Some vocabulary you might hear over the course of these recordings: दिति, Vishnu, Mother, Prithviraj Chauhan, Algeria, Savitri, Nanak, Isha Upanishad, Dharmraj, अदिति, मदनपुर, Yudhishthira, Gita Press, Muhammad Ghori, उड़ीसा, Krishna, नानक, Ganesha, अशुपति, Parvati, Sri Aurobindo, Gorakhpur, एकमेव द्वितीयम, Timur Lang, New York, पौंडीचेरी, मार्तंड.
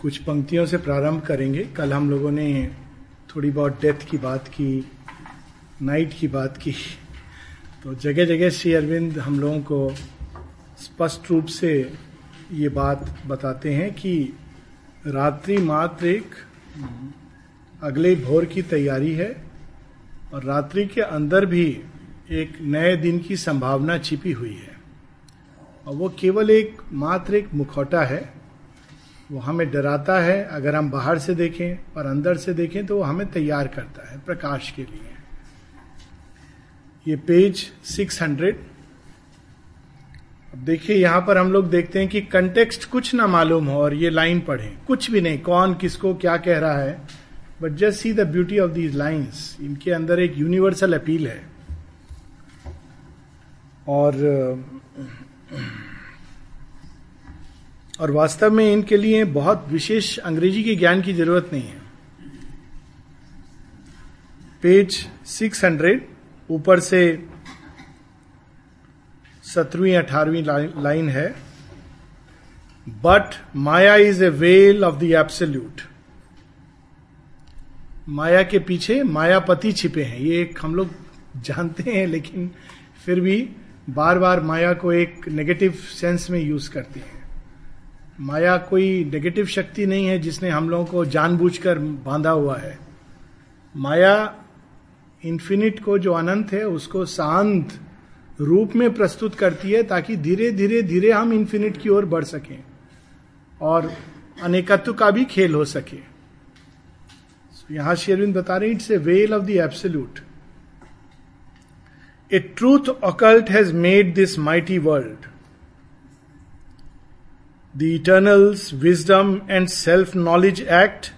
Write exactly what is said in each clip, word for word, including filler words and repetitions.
कुछ पंक्तियों से प्रारंभ करेंगे। कल हम लोगों ने थोड़ी बहुत डेथ की बात की, नाइट की बात की, तो जगह जगह श्री अरविंद हम लोगों को स्पष्ट रूप से ये बात बताते हैं कि रात्रि मात्र एक अगले भोर की तैयारी है और रात्रि के अंदर भी एक नए दिन की संभावना छिपी हुई है और वो केवल एक मात्र एक मुखौटा है। वो हमें डराता है, अगर हम बाहर से देखें और अंदर से देखें तो वो हमें तैयार करता है प्रकाश के लिए। ये पेज छह सौ। अब देखिए यहाँ पर हम लोग देखते हैं कि कंटेक्स्ट कुछ ना मालूम हो और ये लाइन पढ़ें, कुछ भी नहीं, कौन किसको क्या कह रहा है, but just see the beauty of these lines. इनके अंदर एक यूनिवर्सल अपील है। और और वास्तव में इनके लिए बहुत विशेष अंग्रेजी के ज्ञान की जरूरत नहीं है। पेज छह सौ ऊपर से सत्रहवीं अठारहवीं लाइन है। But Maya is a veil of the absolute. माया के पीछे मायापति छिपे हैं, ये एक हम लोग जानते हैं, लेकिन फिर भी बार बार माया को एक नेगेटिव सेंस में यूज करते हैं। माया कोई नेगेटिव शक्ति नहीं है जिसने हम लोगों को जानबूझकर बांधा हुआ है। माया इन्फिनिट को, जो अनंत है, उसको शांत रूप में प्रस्तुत करती है ताकि धीरे धीरे धीरे हम इन्फिनिट की ओर बढ़ सकें और अनेकत्व का भी खेल हो सके। so, यहां श्री अरविंद बता रहे हैं it's a veil of the absolute. A truth occult has made this mighty world. The eternals wisdom and self knowledge act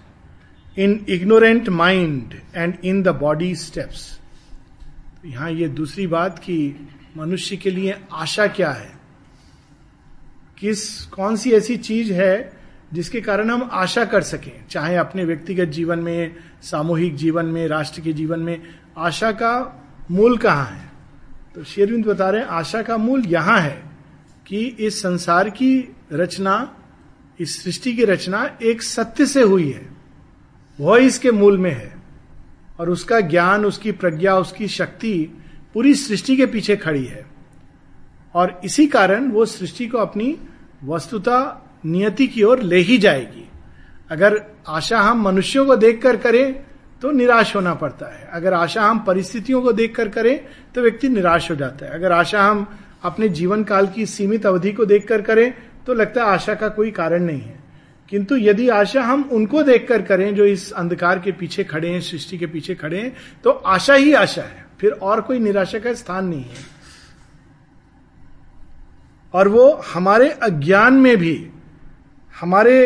in ignorant mind and in the body steps. यहां ये दूसरी बात कि मनुष्य के लिए आशा क्या है, किस कौन सी ऐसी चीज है जिसके कारण हम आशा कर सकें, चाहे अपने व्यक्तिगत जीवन में, सामूहिक जीवन में, राष्ट्र के जीवन में। आशा का मूल कहाँ है? तो श्री अरविंद बता रहे हैं आशा का मूल यहां है कि इस संसार की रचना, इस सृष्टि की रचना एक सत्य से हुई है, वह इसके मूल में है और उसका ज्ञान, उसकी प्रज्ञा, उसकी शक्ति पूरी सृष्टि के पीछे खड़ी है और इसी कारण वो सृष्टि को अपनी वस्तुता नियति की ओर ले ही जाएगी। अगर आशा हम मनुष्यों को देखकर करें तो निराश होना पड़ता है, अगर आशा हम परिस्थितियों को देखकर करें तो व्यक्ति निराश हो जाता है, अगर आशा हम अपने जीवन काल की सीमित अवधि को देखकर करें तो लगता है आशा का कोई कारण नहीं है। किंतु यदि आशा हम उनको देखकर करें जो इस अंधकार के पीछे खड़े हैं, सृष्टि के पीछे खड़े हैं, तो आशा ही आशा है, फिर और कोई निराशा का स्थान नहीं है। और वो हमारे अज्ञान में भी, हमारे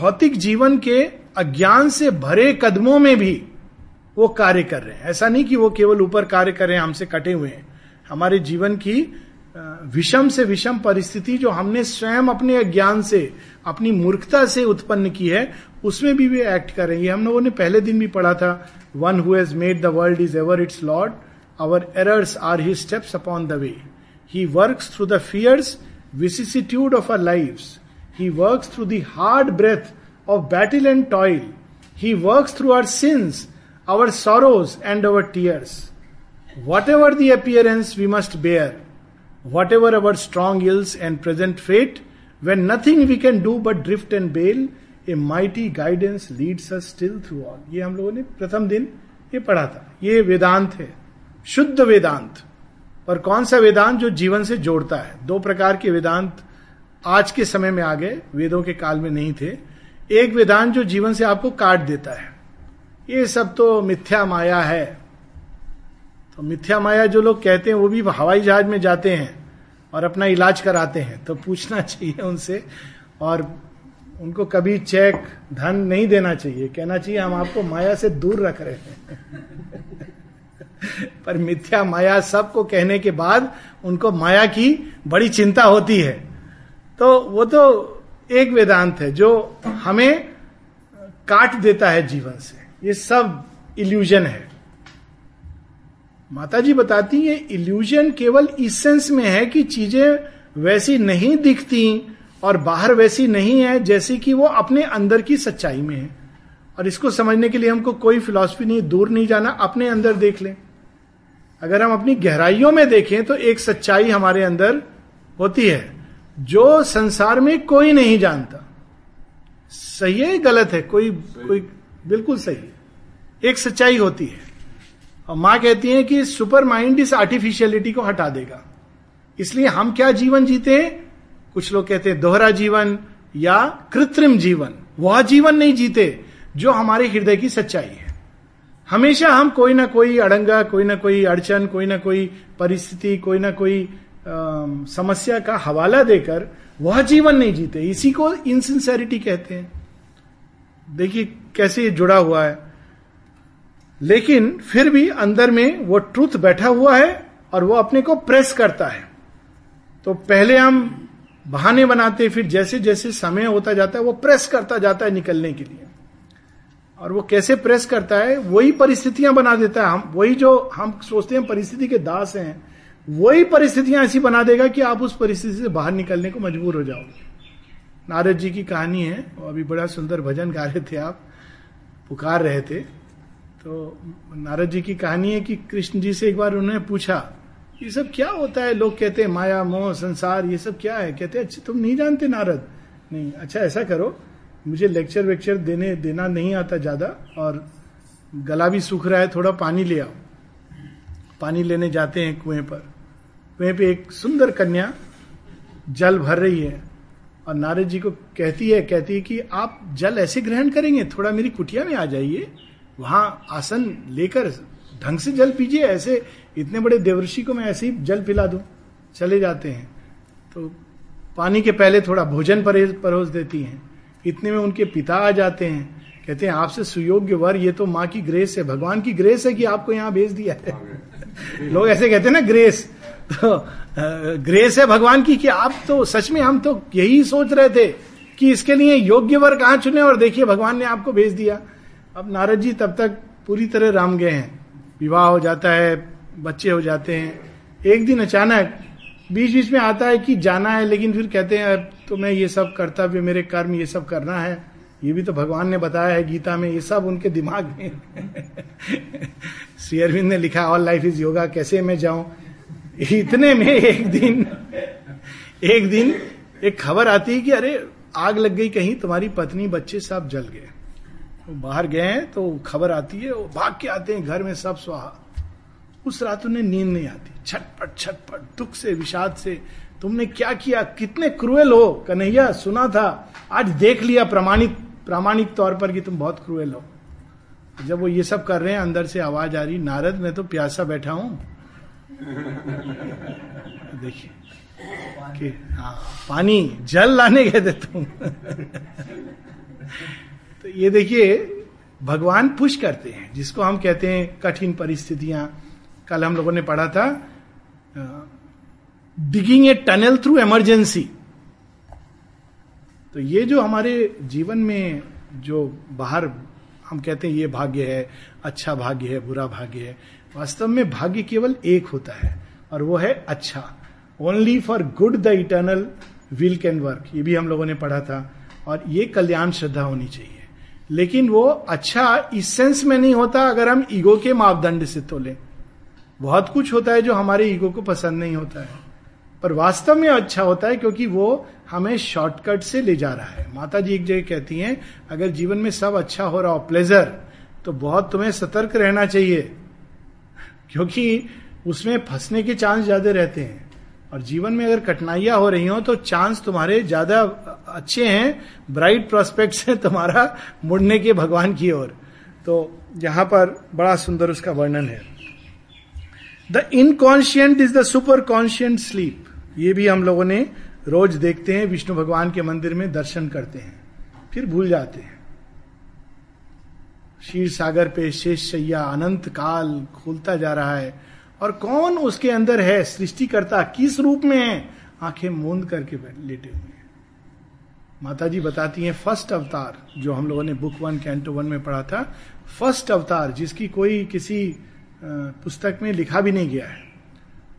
भौतिक जीवन के अज्ञान से भरे कदमों में भी वो कार्य कर रहे हैं। ऐसा नहीं कि वो केवल ऊपर कार्य कर रहे हैं, हमसे कटे हुए हैं। हमारे जीवन की विषम से विषम परिस्थिति जो हमने स्वयं अपने अज्ञान से, अपनी मूर्खता से उत्पन्न की है, उसमें भी वे एक्ट कर रही है। हम लोगों ने पहले दिन भी पढ़ा था, one who has made the world is ever its lord, our errors are his steps upon the way, he works through the fierce vicissitude of our lives, he works through the hard breath of battle and toil, he works through our sins, our sorrows and our tears, whatever the appearance we must bear, whatever our strong ills and present fate, when nothing we can do but drift and bail, a mighty guidance leads us still through all. ये हम लोगों ने प्रथम दिन ये पढ़ा था। ये वेदांत है, शुद्ध वेदांत। पर कौन सा वेदांत जो जीवन से जोड़ता है? दो प्रकार के वेदांत आज के समय में आ गए, वेदों के काल में नहीं थे। एक वेदांत जो जीवन से आपको काट देता है, ये सब तो मिथ्या माया है। तो मिथ्या माया जो लोग कहते हैं वो भी हवाई जहाज में जाते हैं और अपना इलाज कराते हैं, तो पूछना चाहिए उनसे, और उनको कभी चेक धन नहीं देना चाहिए, कहना चाहिए हम आपको माया से दूर रख रहे हैं। पर मिथ्या माया सबको कहने के बाद उनको माया की बड़ी चिंता होती है। तो वो तो एक वेदांत है जो हमें काट देता है जीवन से, ये सब इल्यूजन है। माता जी बताती हैं इल्यूजन केवल इस सेंस में है कि चीजें वैसी नहीं दिखती और बाहर वैसी नहीं है जैसी कि वो अपने अंदर की सच्चाई में है। और इसको समझने के लिए हमको कोई फिलॉसफी नहीं, दूर नहीं जाना, अपने अंदर देख लें। अगर हम अपनी गहराइयों में देखें तो एक सच्चाई हमारे अंदर होती है जो संसार में कोई नहीं जानता। सही है गलत है? कोई कोई बिल्कुल सही है, एक सच्चाई होती है। और माँ कहती है कि सुपर माइंड इस आर्टिफिशियलिटी को हटा देगा। इसलिए हम क्या जीवन जीते हैं? कुछ लोग कहते हैं दोहरा जीवन या कृत्रिम जीवन। वह जीवन नहीं जीते जो हमारे हृदय की सच्चाई है। हमेशा हम कोई ना कोई अड़ंगा, कोई ना कोई अड़चन, कोई ना कोई परिस्थिति, कोई ना कोई आ, समस्या का हवाला देकर वह जीवन नहीं जीते। इसी को इनसिंसेरिटी कहते हैं। देखिए कैसे जुड़ा हुआ है। लेकिन फिर भी अंदर में वो ट्रूथ बैठा हुआ है और वो अपने को प्रेस करता है। तो पहले हम बहाने बनाते, फिर जैसे जैसे समय होता जाता है वो प्रेस करता जाता है निकलने के लिए। और वो कैसे प्रेस करता है? वही परिस्थितियां बना देता है। हम वही जो हम सोचते हैं परिस्थिति के दास हैं, वही परिस्थितियां ऐसी बना देगा कि आप उस परिस्थिति से बाहर निकलने को मजबूर हो जाओगे। नारद जी की कहानी है, और अभी बड़ा सुंदर भजन गा रहे थे आप, पुकार रहे थे। तो नारद जी की कहानी है कि कृष्ण जी से एक बार उन्होंने पूछा ये सब क्या होता है, लोग कहते हैं माया मोह संसार ये सब क्या है। कहते हैं अच्छा तुम नहीं जानते नारद? नहीं। अच्छा ऐसा करो, मुझे लेक्चर वेक्चर देने देना नहीं आता ज़्यादा, और गला भी सूख रहा है, थोड़ा पानी ले आओ। पानी लेने जाते हैं कुएं पर। कुएं पे एक सुंदर कन्या जल भर रही है और नारद जी को कहती है कहती है कि आप जल ऐसे ग्रहण करेंगे, थोड़ा मेरी कुटिया में आ जाइए, वहाँ आसन लेकर ढंग से जल पीजिए, ऐसे इतने बड़े देवर्षि को मैं ऐसे ही जल पिला दूँ। चले जाते हैं तो पानी के पहले थोड़ा भोजन परोस देती हैं। इतने में उनके पिता आ जाते हैं, कहते हैं आपसे सुयोग्य वर, ये तो माँ की ग्रेस है, भगवान की ग्रेस है कि आपको यहाँ भेज दिया है। लोग ऐसे कहते हैं ना ग्रेस, तो ग्रेस है भगवान की कि आप तो सच में, हम तो यही सोच रहे थे कि इसके लिए योग्य वर कहाँ चुने, और देखिए भगवान ने आपको भेज दिया। अब नारद जी तब तक पूरी तरह राम गए हैं, विवाह हो जाता है, बच्चे हो जाते हैं। एक दिन अचानक बीच बीच में आता है कि जाना है, लेकिन फिर कहते हैं तो मैं ये सब कर्तव्य, मेरे कर्म, ये सब करना है, ये भी तो भगवान ने बताया है गीता में, ये सब उनके दिमाग में। श्री अरविंद ने लिखा ऑल लाइफ इज योगा, कैसे मैं जाऊं। इतने में एक दिन एक दिन एक खबर आती है कि अरे आग लग गई कहीं, तुम्हारी पत्नी बच्चे सब जल गए। तो बाहर गए हैं तो खबर आती है, वो भाग के आते हैं घर में सब स्वाहा। उस रात उन्हें नींद नहीं आती, छटपट छटपट दुख से विषाद से, तुमने क्या किया, कितने क्रूएल हो कन्हैया, सुना था, आज देख लिया प्रमाणिक प्रामाणिक तौर पर कि तुम बहुत क्रूएल हो। जब वो ये सब कर रहे हैं अंदर से आवाज आ रही, नारद मैं तो प्यासा बैठा हूं। देखिए हाँ, पानी जल लाने गए थे तुम। तो ये देखिए भगवान पुश करते हैं, जिसको हम कहते हैं कठिन परिस्थितियां। कल हम लोगों ने पढ़ा था digging a tunnel through emergency. तो ये जो हमारे जीवन में जो बाहर हम कहते हैं ये भाग्य है, अच्छा भाग्य है, बुरा भाग्य है, वास्तव में भाग्य केवल एक होता है और वो है अच्छा। Only for good the eternal will can work, ये भी हम लोगों ने पढ़ा था। और ये कल्याण श्रद्धा होनी चाहिए, लेकिन वो अच्छा इस सेंस में नहीं होता अगर हम ईगो के मापदंड से तोलें। बहुत कुछ होता है जो हमारे ईगो को पसंद नहीं होता है, पर वास्तव में अच्छा होता है क्योंकि वो हमें शॉर्टकट से ले जा रहा है। माता जी एक जगह कहती हैं अगर जीवन में सब अच्छा हो रहा हो, प्लेजर, तो बहुत तुम्हें सतर्क रहना चाहिए क्योंकि उसमें फंसने के चांस ज्यादा रहते हैं। और जीवन में अगर कठिनाइयां हो रही हो तो चांस तुम्हारे ज्यादा अच्छे हैं, ब्राइट प्रोस्पेक्ट्स हैं तुम्हारा मुड़ने के भगवान की ओर। तो यहाँ पर बड़ा सुंदर उसका वर्णन है। The inconscient is the superconscient sleep, ये भी हम लोगों ने रोज देखते हैं, विष्णु भगवान के मंदिर में दर्शन करते हैं फिर भूल जाते हैं। क्षीर सागर पे शेष शैया, अनंत काल खुलता जा रहा है और कौन उसके अंदर है, सृष्टिकर्ता किस रूप में है, आंखें मूंद करके लेटे हुए हैं। माता जी बताती हैं फर्स्ट अवतार जो हम लोगों ने बुक वन कैंटो वन में पढ़ा था, फर्स्ट अवतार जिसकी कोई किसी पुस्तक में लिखा भी नहीं गया है,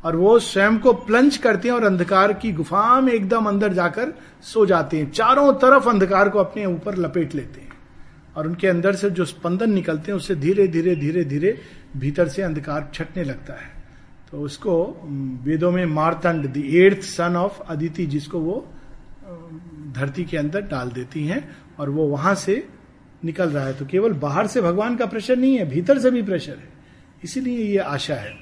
और वो स्वयं को प्लंज करते हैं और अंधकार की गुफा में एकदम अंदर जाकर सो जाते हैं, चारों तरफ अंधकार को अपने ऊपर लपेट लेते हैं और उनके अंदर से जो स्पंदन निकलते हैं उससे धीरे धीरे धीरे धीरे भीतर से अंधकार छटने लगता है। तो उसको वेदों में मार्तंड the earth son of अदिति, जिसको वो धरती के अंदर डाल देती हैं और वो वहां से निकल रहा है। तो केवल बाहर से भगवान का प्रेशर नहीं है, भीतर से भी प्रेशर है, इसीलिए ये आशा है।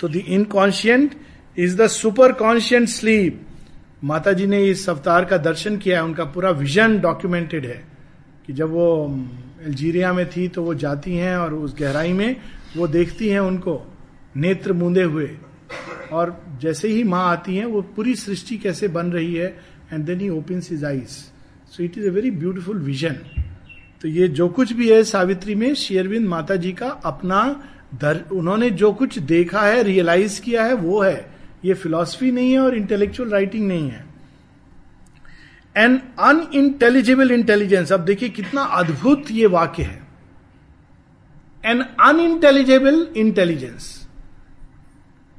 तो the inconscient is the superconscient sleep. Mata ji ने इस अवतार का दर्शन किया है, उनका पूरा विजन डॉक्यूमेंटेड है कि जब वो अल्जीरिया में थी तो वो जाती हैं और उस गहराई में वो देखती हैं उनको नेत्र मूंदे हुए, और जैसे ही माँ आती हैं वो पूरी सृष्टि कैसे बन रही है, and then he opens his eyes, so it is a very beautiful vision. तो ये जो कुछ भी है सावित्री में, श्री अरविंद माता जी का अपना दर, उन्होंने जो कुछ देखा है, रियलाइज किया है, वो है। ये फिलॉसफी नहीं है और इंटेलेक्चुअल राइटिंग नहीं है। एन अन इंटेलिजिबल इंटेलिजेंस, अब देखिए कितना अद्भुत ये वाक्य है, एन अन इंटेलिजिबल इंटेलिजेंस,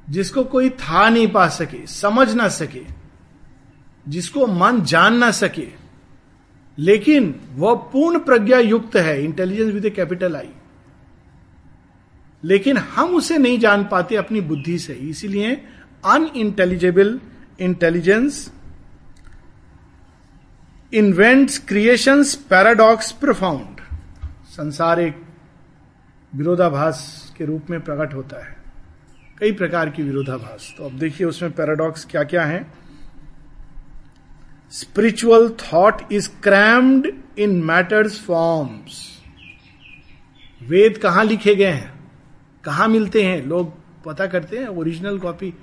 जिसको कोई था नहीं पा सके, समझ ना सके, जिसको मन जान ना सके, लेकिन वह पूर्ण प्रज्ञा युक्त है, intelligence with a capital I, लेकिन हम उसे नहीं जान पाते अपनी बुद्धि से, इसीलिए unintelligible intelligence. Invents creations paradox profound, संसार एक विरोधाभास के रूप में प्रकट होता है, कई प्रकार की विरोधाभास। तो अब देखिए उसमें पैराडॉक्स क्या क्या है। Spiritual thought is crammed in matter's forms. वेद कहां लिखे गए हैं, कहां मिलते हैं, लोग पता करते हैं original copy,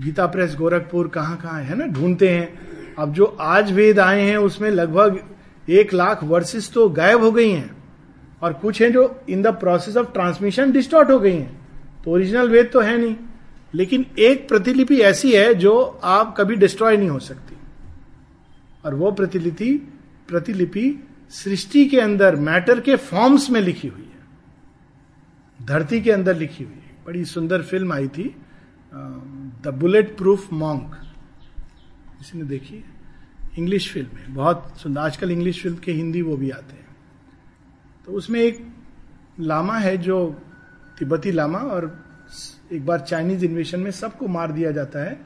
Gita press Gorakhpur, कहां कहां है ना, ढूंढते हैं। अब जो आज वेद आए हैं उसमें लगभग एक लाख वर्सेस तो गायब हो गई हैं और कुछ हैं जो in the process of transmission distort हो गई हैं, तो ओरिजिनल वेद तो है नहीं, लेकिन एक प्रतिलिपि ऐसी है जो आप कभी डिस्ट्रॉय नहीं हो सकती, और वो प्रतिलिपि प्रतिलिपि सृष्टि के अंदर मैटर के फॉर्म्स में लिखी हुई है, धरती के अंदर लिखी हुई है। बड़ी सुंदर फिल्म आई थी द बुलेट प्रूफ मॉन्क, इसने देखी, इंग्लिश फिल्म है, बहुत सुंदर। आजकल इंग्लिश फिल्म के हिंदी वो भी आते हैं। तो उसमें एक लामा है जो तिब्बती लामा, और एक बार चाइनीज इन्वेशन में सबको मार दिया जाता है,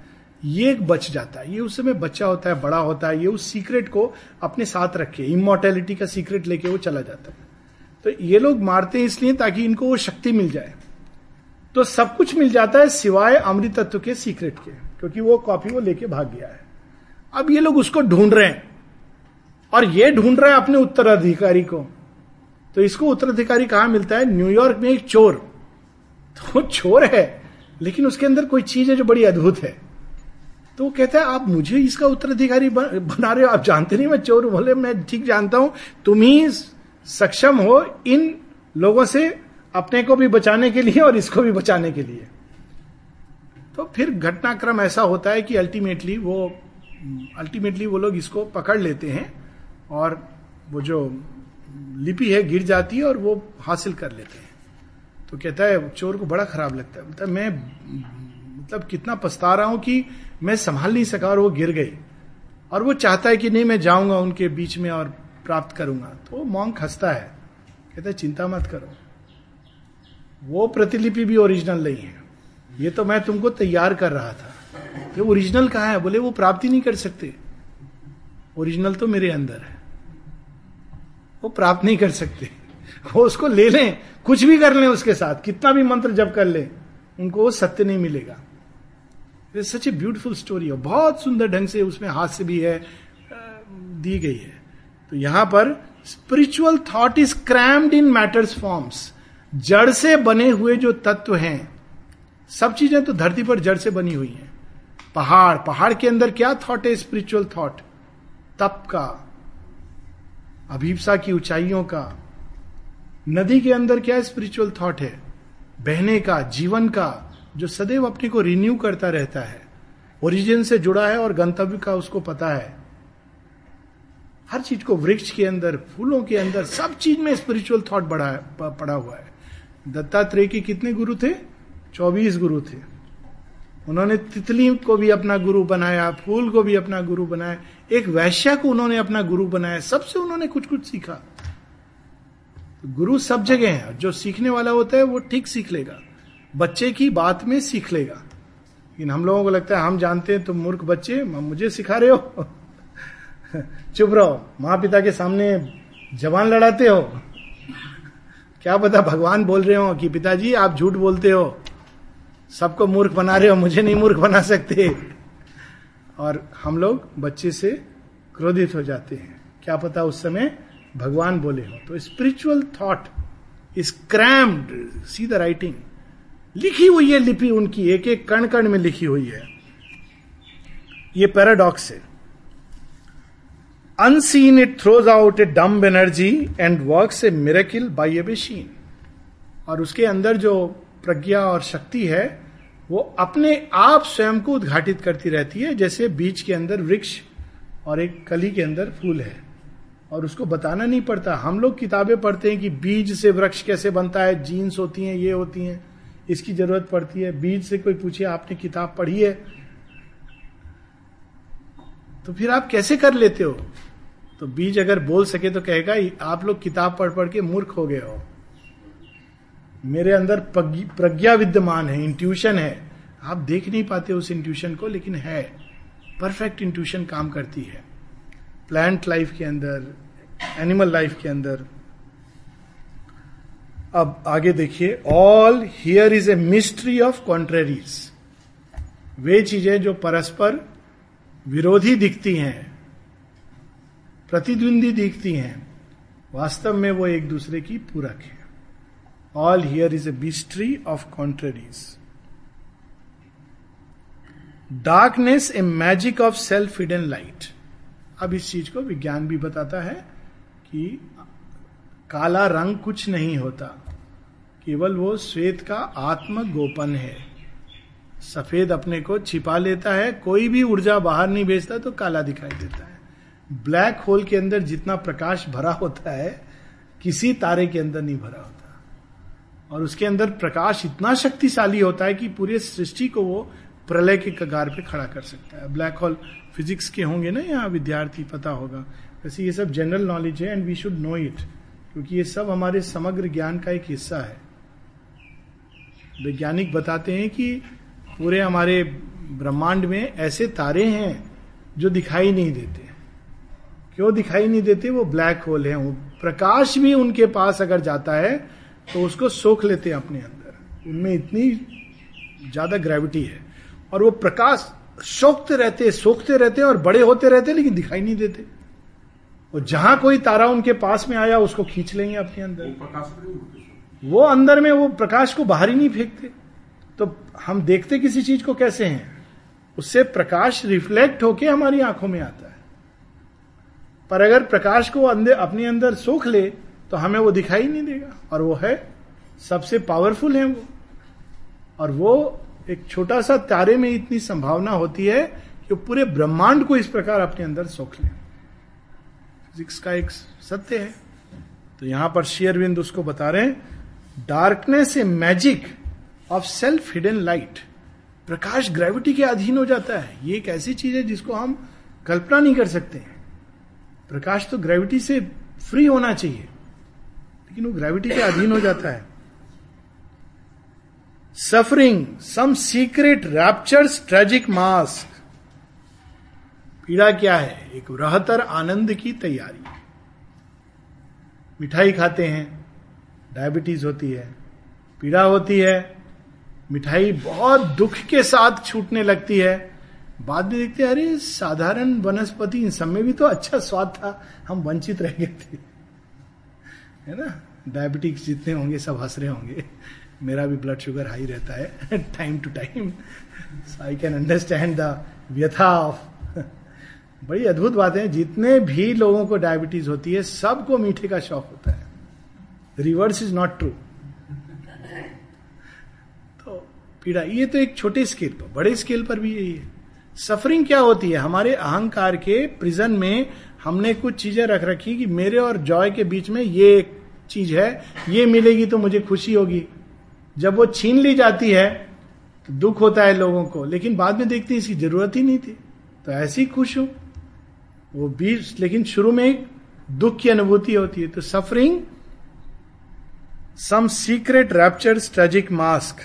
ये एक बच जाता है, ये उस समय बच्चा होता है, बड़ा होता है, ये उस सीक्रेट को अपने साथ रखे, इमॉर्टैलिटी का सीक्रेट लेके वो चला जाता है। तो ये लोग मारते हैं इसलिए ताकि इनको वो शक्ति मिल जाए। तो सब कुछ मिल जाता है सिवाय अमृतत्व के सीक्रेट के, क्योंकि वो कॉपी वो लेके भाग गया है। अब ये लोग उसको ढूंढ रहे हैं और ये ढूंढ रहा है अपने उत्तराधिकारी को। तो इसको उत्तराधिकारी कहां मिलता है, न्यूयॉर्क में एक चोर। तो चोर है लेकिन उसके अंदर कोई चीज है जो बड़ी अद्भुत है। तो वो कहता है आप मुझे इसका उत्तराधिकारी बना रहे हो, आप जानते नहीं मैं चोर हूं। बोले मैं ठीक जानता हूं, तुम ही सक्षम हो इन लोगों से अपने को भी बचाने के लिए और इसको भी बचाने के लिए। तो फिर घटनाक्रम ऐसा होता है कि अल्टीमेटली वो अल्टीमेटली वो लोग इसको पकड़ लेते हैं और वो जो लिपि है गिर जाती है और वो हासिल कर लेते हैं। तो कहता है चोर को बड़ा खराब लगता है, बोलता है मैं मतलब कितना पछता रहा हूं कि मैं संभाल नहीं सका और वो गिर गई, और वो चाहता है कि नहीं मैं जाऊंगा उनके बीच में और प्राप्त करूंगा। तो मॉन्क हंसता है, कहता है चिंता मत करो, वो प्रतिलिपि भी ओरिजिनल नहीं है, ये तो मैं तुमको तैयार कर रहा था। ये ओरिजिनल कहाँ है? बोले वो प्राप्ति नहीं कर सकते, ओरिजिनल तो मेरे अंदर है, वो प्राप्त नहीं कर सकते। वो उसको ले लें, कुछ भी कर लें उसके साथ, कितना भी मंत्र जप कर लें, उनको वो सत्य नहीं मिलेगा। It's such a beautiful story, और बहुत सुंदर ढंग से उसमें हास्य भी है, दी गई है। तो यहां पर spiritual thought is crammed in matter's forms, जड़ से बने हुए जो तत्व हैं, सब चीजें तो धरती पर जड़ से बनी हुई हैं। पहाड़ पहाड़ के अंदर क्या थॉट है? स्पिरिचुअल थॉट, तप का, अभीप्सा की ऊंचाइयों का। नदी के अंदर क्या स्पिरिचुअल थॉट है? बहने का, जीवन का, जो सदैव अपने को रिन्यू करता रहता है, ओरिजिन से जुड़ा है और गंतव्य का उसको पता है। हर चीज को, वृक्ष के अंदर, फूलों के अंदर, सब चीज में स्पिरिचुअल थॉट बड़ा पड़ा हुआ है। दत्तात्रेय के कितने गुरु थे? चौबीस गुरु थे। उन्होंने तितली को भी अपना गुरु बनाया, फूल को भी अपना गुरु बनाया, एक वैश्या को उन्होंने अपना गुरु बनाया, सबसे उन्होंने कुछ कुछ सीखा। तो गुरु सब जगह है, जो सीखने वाला होता है वो ठीक सीख लेगा, बच्चे की बात में सीख लेगा। लेकिन हम लोगों को लगता है हम जानते हैं, तुम मूर्ख बच्चे मुझे सिखा रहे हो, चुप रहो, माँ पिता के सामने जबान लड़ाते हो, क्या पता भगवान बोल रहे हो कि पिताजी आप झूठ बोलते हो, सबको मूर्ख बना रहे हो, मुझे नहीं मूर्ख बना सकते। और हम लोग बच्चे से क्रोधित हो जाते हैं, क्या पता उस समय भगवान बोले हो। तो spiritual thought is cramped, see the writing, लिखी हुई है लिपि उनकी, एक एक कण कण में लिखी हुई है। ये पैराडॉक्स है। Unseen it throws out a dumb energy and works a miracle by a machine. और उसके अंदर जो प्रज्ञा और शक्ति है वो अपने आप स्वयं को उद्घाटित करती रहती है, जैसे बीज के अंदर वृक्ष और एक कली के अंदर फूल है, और उसको बताना नहीं पड़ता। हम लोग किताबें पढ़ते हैं कि बीज से वृक्ष कैसे बनता है, जीन्स होती हैं, ये होती हैं, इसकी जरूरत पड़ती है। बीज से कोई पूछे आपने किताब पढ़ी है, तो फिर आप कैसे कर लेते हो? तो बीज अगर बोल सके तो कहेगा आप लोग किताब पढ़ पढ़ के मूर्ख हो गए हो, मेरे अंदर प्रज्ञा विद्यमान है, इंट्यूशन है। आप देख नहीं पाते उस इंट्यूशन को, लेकिन है, परफेक्ट इंट्यूशन काम करती है प्लांट लाइफ के अंदर, एनिमल लाइफ के अंदर। अब आगे देखिए, all here is a mystery of contraries. वे चीजें जो परस्पर विरोधी दिखती हैं, प्रतिद्वंदी दिखती हैं, वास्तव में वो एक दूसरे की पूरक है। All here is a mystery of contraries. Darkness a magic of self hidden light. अब इस चीज को विज्ञान भी बताता है कि काला रंग कुछ नहीं होता, केवल वो श्वेत का आत्म गोपन है। सफेद अपने को छिपा लेता है, कोई भी ऊर्जा बाहर नहीं भेजता तो काला दिखाई देता है। ब्लैक होल के अंदर जितना प्रकाश भरा होता है किसी तारे के अंदर नहीं भरा होता, और उसके अंदर प्रकाश इतना शक्तिशाली होता है कि पूरे सृष्टि को वो प्रलय के कगार पे खड़ा कर सकता है। ब्लैक होल फिजिक्स के होंगे ना यहाँ विद्यार्थी, पता होगा। वैसे ये सब जनरल नॉलेज है and we should know it, क्योंकि ये सब हमारे समग्र ज्ञान का एक हिस्सा है। वैज्ञानिक बताते हैं कि पूरे हमारे ब्रह्मांड में ऐसे तारे हैं जो दिखाई नहीं देते। क्यों दिखाई नहीं देते? वो ब्लैक होल हैं, प्रकाश भी उनके पास अगर जाता है तो उसको सोख लेते हैं अपने अंदर, उनमें इतनी ज्यादा ग्रेविटी है, और वो प्रकाश सोखते रहते सोखते रहते और बड़े होते रहते, लेकिन दिखाई नहीं देते। और जहां कोई तारा उनके पास में आया उसको खींच लेंगे अपने अंदर, वो अंदर में वो प्रकाश को बाहर ही नहीं फेंकते। तो हम देखते किसी चीज को कैसे हैं, उससे प्रकाश रिफ्लेक्ट होके हमारी आंखों में आता है। पर अगर प्रकाश को अंदर अपने अंदर सोख ले तो हमें वो दिखाई नहीं देगा, और वो है सबसे पावरफुल है वो। और वो एक छोटा सा तारे में इतनी संभावना होती है कि पूरे ब्रह्मांड को इस प्रकार अपने अंदर सोख ले। फिजिक्स का एक सत्य है। तो यहां पर श्री अरविंद उसको बता रहे हैं, darkness a magic of self hidden light. प्रकाश ग्रेविटी के अधीन हो जाता है। ये एक ऐसी चीज है जिसको हम कल्पना नहीं कर सकते हैं। प्रकाश तो ग्रेविटी से फ्री होना चाहिए, लेकिन वो ग्रेविटी के अधीन हो जाता है। Suffering some secret raptures tragic mask. पीड़ा क्या है? एक रहतर आनंद की तैयारी। मिठाई खाते हैं, डायबिटीज होती है, पीड़ा होती है, मिठाई बहुत दुख के साथ छूटने लगती है। बाद में देखते हैं अरे साधारण वनस्पति, इन सब में भी तो अच्छा स्वाद था, हम वंचित रह गए थे, है ना। डायबिटिक्स जितने होंगे सब हंस रहे होंगे, मेरा भी ब्लड शुगर हाई रहता है time to time, so I can understand the व्यथा ऑफ। बड़ी अद्भुत बात है, जितने भी लोगों को डायबिटीज होती है सबको मीठे का शौक होता है। Reverse is not true. पीड़ा ये तो एक छोटे स्केल पर, बड़े स्केल पर भी यही है। सफरिंग क्या होती है? हमारे अहंकार के प्रिजन में हमने कुछ चीजें रख रखी कि मेरे और जॉय के बीच में ये एक चीज है, ये मिलेगी तो मुझे खुशी होगी। जब वो छीन ली जाती है दुख होता है लोगों को, लेकिन बाद में देखते हैं इसकी जरूरत ही नहीं थी, तो ऐसे ही खुश हो वो बीज। लेकिन शुरू में एक दुख की अनुभूति होती है। तो suffering some secret raptures tragic mask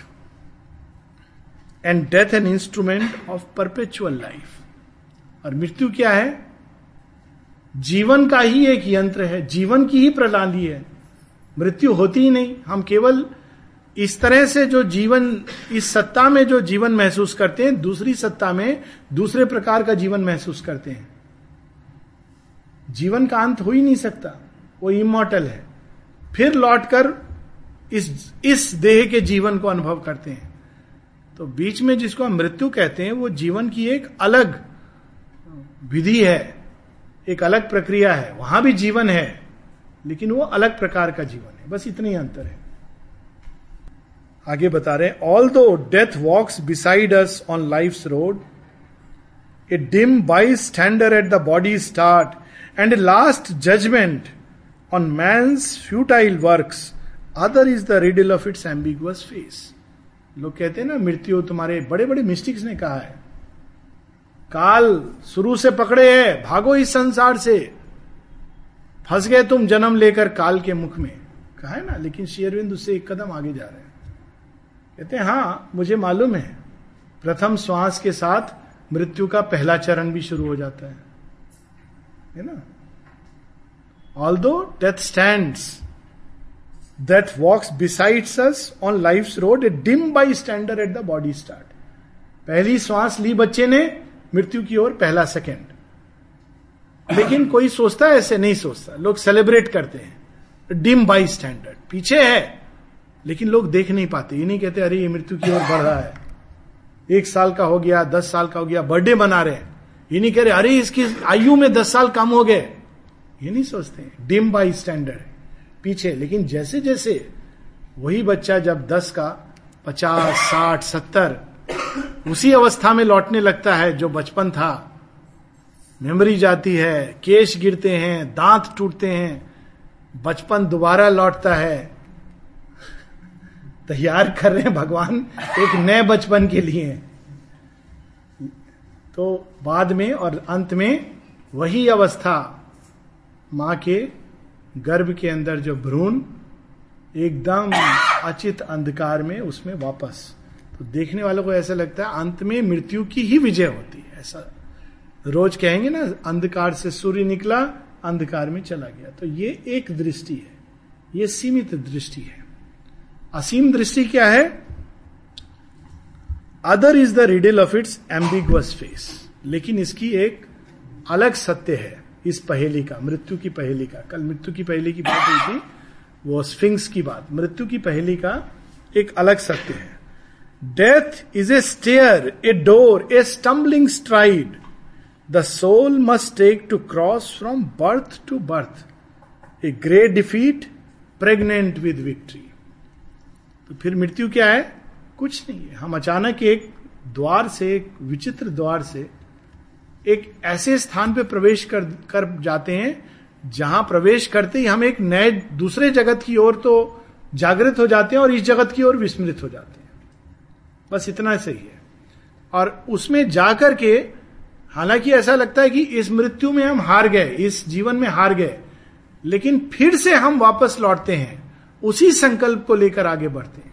and death an instrument of perpetual life. और मृत्यु क्या है? जीवन का ही एक यंत्र है, जीवन की ही प्रणाली है, मृत्यु होती ही नहीं। हम केवल इस तरह से जो जीवन, इस सत्ता में जो जीवन महसूस करते हैं, दूसरी सत्ता में दूसरे प्रकार का जीवन महसूस करते हैं। जीवन का अंत हो ही नहीं सकता, वो इमॉर्टल है। फिर लौटकर इस इस देह के जीवन को अनुभव करते हैं। तो बीच में जिसको हम मृत्यु कहते हैं वो जीवन की एक अलग विधि है, एक अलग प्रक्रिया है। वहां भी जीवन है लेकिन वो अलग प्रकार का जीवन है, बस इतनी अंतर है। आगे बता रहे, although death walks beside us on life's road, a dim bystander at the body start and a last judgment on man's futile works, other is the riddle of its ambiguous face. लोग कहते हैं ना, मृत्यु, तुम्हारे बड़े बड़े mystics ने कहा है, काल शुरू से पकड़े है, भागो इस संसार से, फंस गए तुम जन्म लेकर काल के मुख में, कहा है ना। लेकिन श्री अरविंद उससे एक कदम आगे जा रहे हैं, कहते हैं हाँ मुझे मालूम है, प्रथम श्वास के साथ मृत्यु का पहला चरण भी शुरू हो जाता है है ना। Although death stands that walks besides us on life's road, a dim bystander at the body start. पहली श्वास ली बच्चे ने मृत्यु की ओर, पहला सेकंड। लेकिन कोई सोचता है? ऐसे नहीं सोचता, लोग सेलिब्रेट करते हैं। डिम बाई स्टैंडर्ड, पीछे है लेकिन लोग देख नहीं पाते, ये नहीं कहते अरे ये मृत्यु की ओर बढ़ रहा है, एक साल का हो गया, दस साल का हो गया, बर्थडे मना रहे हैं, ये नहीं कह रहे अरे इसकी आयु में दस साल कम हो गए, ये नहीं सोचते। डिम बाई स्टैंडर्ड, पीछे। लेकिन जैसे जैसे वही बच्चा जब दस का पचास साठ सत्तर उसी अवस्था में लौटने लगता है जो बचपन था, मेमोरी जाती है, केश गिरते हैं, दांत टूटते हैं, बचपन दोबारा लौटता है। तैयार कर रहे हैं भगवान एक नए बचपन के लिए। तो बाद में और अंत में वही अवस्था, मां के गर्भ के अंदर जो भ्रूण एकदम अचित अंधकार में, उसमें वापस। तो देखने वालों को ऐसा लगता है अंत में मृत्यु की ही विजय होती है। ऐसा रोज कहेंगे ना, अंधकार से सूर्य निकला, अंधकार में चला गया। तो ये एक दृष्टि है, ये सीमित दृष्टि है। असीम दृष्टि क्या है? Other is the riddle of its ambiguous face. लेकिन इसकी एक अलग सत्य है, इस पहेली का, मृत्यु की पहेली का। कल मृत्यु की पहेली की बात हुई थी, वो स्फिंक्स की बात। मृत्यु की पहेली का एक अलग सत्य है। Death is a stair, a door, a stumbling stride the soul must take to cross from birth to birth, a grey defeat pregnant with victory. तो फिर मृत्यु क्या है? कुछ नहीं है। हम अचानक एक द्वार से, एक विचित्र द्वार से, एक ऐसे स्थान पे प्रवेश कर कर जाते हैं जहां प्रवेश करते ही हम एक नए दूसरे जगत की ओर तो जागृत हो जाते हैं और इस जगत की ओर विस्मृत हो जाते हैं। बस इतना सही है। और उसमें जाकर के हालांकि ऐसा लगता है कि इस मृत्यु में हम हार गए, इस जीवन में हार गए, लेकिन फिर से हम वापस लौटते हैं, उसी संकल्प को लेकर आगे बढ़ते हैं।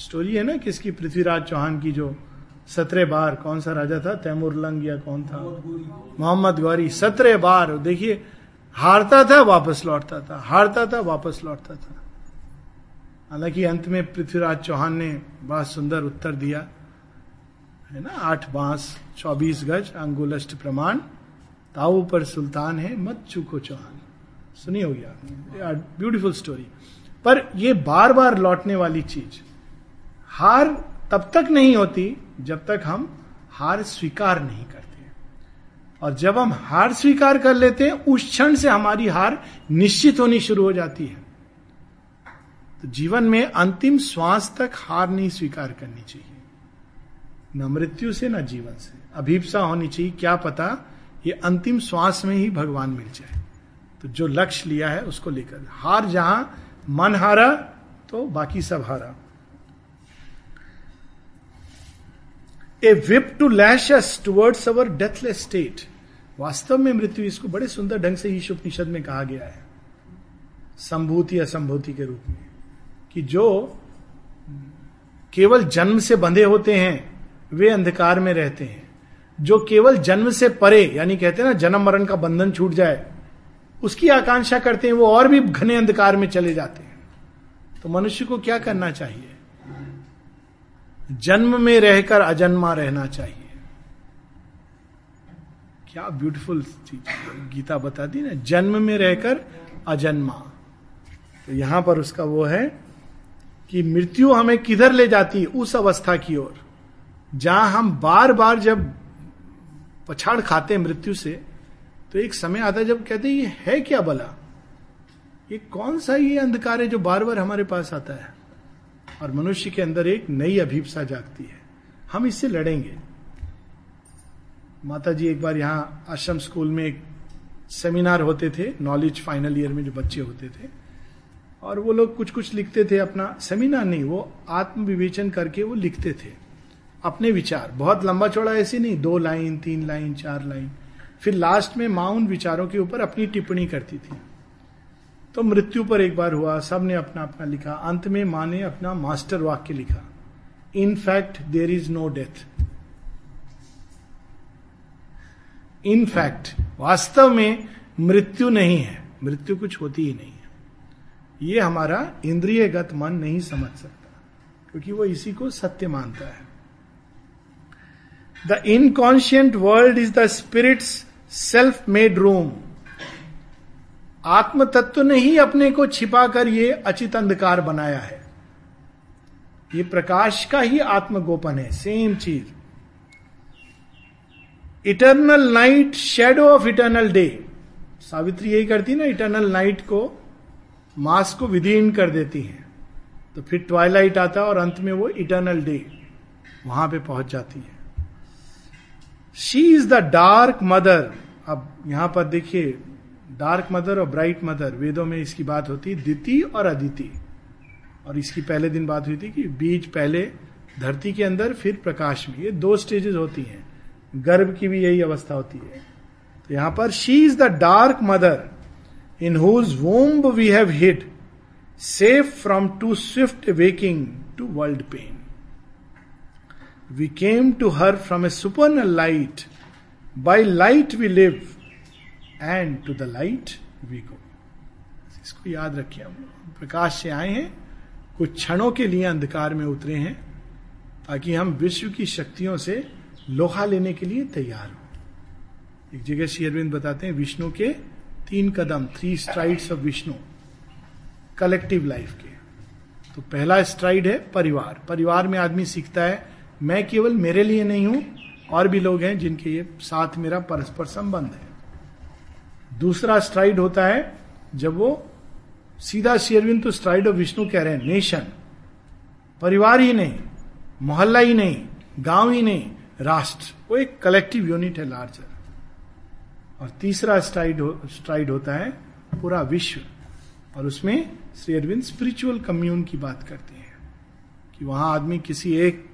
स्टोरी है ना किसकी, पृथ्वीराज चौहान की, जो सत्रह बार, कौन सा राजा था, तैमूर लंग या कौन था, मोहम्मद गौरी, सत्रह बार देखिए हारता था वापस लौटता था, हारता था वापस लौटता था। हालांकि अंत में पृथ्वीराज चौहान ने बड़ा सुंदर उत्तर दिया है ना, आठ बांस चौबीस गज अंगुलष्ट प्रमाण, ताऊ पर सुल्तान है मत चूको चौहान। सुनी होगी आपने, ब्यूटीफुल स्टोरी। पर ये बार बार लौटने वाली चीज, हार तब तक नहीं होती जब तक हम हार स्वीकार नहीं करते, और जब हम हार स्वीकार कर लेते हैं उस क्षण से हमारी हार निश्चित होनी शुरू हो जाती है। तो जीवन में अंतिम श्वास तक हार नहीं स्वीकार करनी चाहिए, न मृत्यु से न जीवन से। अभीप्सा होनी चाहिए, क्या पता ये अंतिम श्वास में ही भगवान मिल जाए। तो जो लक्ष्य लिया है उसको लेकर हार, जहां मन हारा तो बाकी सब हारा। ए whip to lash us towards our deathless state. वास्तव में मृत्यु, इसको बड़े सुंदर ढंग से ईश उपनिषद में कहा गया है संभूति असंभूति के रूप में, कि जो केवल जन्म से बंधे होते हैं वे अंधकार में रहते हैं, जो केवल जन्म से परे यानी कहते हैं ना जन्म मरण का बंधन छूट जाए उसकी आकांक्षा करते हैं, वो और भी घने अंधकार में चले जाते हैं. तो मनुष्य को क्या करना चाहिए? जन्म में रहकर अजन्मा रहना चाहिए. क्या ब्यूटीफुल चीज गीता बताती ना, जन्म में रहकर अजन्मा. तो यहां पर उसका वो है कि मृत्यु हमें किधर ले जाती है? उस अवस्था की ओर जहां हम बार बार जब पछाड़ खाते हैं मृत्यु से, तो एक समय आता है जब कहते हैं ये है क्या भला, ये कौन सा ये अंधकार है जो बार बार हमारे पास आता है, और मनुष्य के अंदर एक नई अभीप्सा जागती है. हम इससे लड़ेंगे. माता जी एक बार यहाँ आश्रम स्कूल में एक सेमिनार होते थे, नॉलेज फाइनल ईयर में जो बच्चे होते थे, और वो लोग कुछ कुछ लिखते थे अपना, सेमिनार नहीं वो आत्मविवेचन करके वो लिखते थे अपने विचार, बहुत लंबा चौड़ा ऐसे नहीं, दो लाइन तीन लाइन चार लाइन, फिर लास्ट में माँ उन विचारों के ऊपर अपनी टिप्पणी करती थी. तो मृत्यु पर एक बार हुआ, सब ने अपना अपना लिखा, अंत में माँ ने अपना मास्टर वाक्य लिखा, in fact there is no death. In fact वास्तव में मृत्यु नहीं है, मृत्यु कुछ होती ही नहीं है. ये हमारा इंद्रियगत मन नहीं समझ सकता, क्योंकि वो इसी को सत्य मानता है. The inconscient world is the spirit's self-made room. आत्म तत्व ने ही अपने को छिपा कर ये अचित अंधकार बनाया है. ये प्रकाश का ही आत्मगोपन है, सेम चीज. Eternal night shadow of eternal day. Savitri यही करती ना, इटर्नल नाइट को मास को विलीन कर देती है, तो फिर ट्वाइलाइट आता है और अंत में वो इटर्नल डे वहां पे पहुंच जाती है. She is the dark mother. अब यहां पर देखिए डार्क मदर और ब्राइट मदर, वेदों में इसकी बात होती है दिति और अदिति, और इसकी पहले दिन बात हुई थी कि बीज पहले धरती के अंदर फिर प्रकाश में, ये दो स्टेजेस होती हैं, गर्भ की भी यही अवस्था होती है. तो यहां पर she is the dark mother in whose womb we have hid safe from too swift waking to world pain. We came to her from a supernal light. By light we live, and to the light we go. इसको याद रखिए, हम प्रकाश से आए हैं, कुछ क्षणों के लिए अंधकार में उतरे हैं, ताकि हम विश्व की शक्तियों से लोहा लेने के लिए तैयार हों. एक जगह श्री अरविंद बताते हैं विष्णु के तीन कदम, three strides of Vishnu collective life के. तो पहला स्ट्राइड है परिवार. परिवार में आदमी सीखता है मैं केवल मेरे लिए नहीं हूं, और भी लोग हैं जिनके ये साथ मेरा परस्पर संबंध है. दूसरा स्ट्राइड होता है जब वो सीधा शेरविन तो स्ट्राइड ऑफ विष्णु कह रहे हैं, नेशन, परिवार ही नहीं, मोहल्ला ही नहीं, गांव ही नहीं, राष्ट्र, वो एक कलेक्टिव यूनिट है, लार्जर. और तीसरा स्ट्राइड हो, स्ट्राइड होता है पूरा विश्व, और उसमें श्री अरविंद स्पिरिचुअल कम्यून की बात करते हैं कि वहां आदमी किसी एक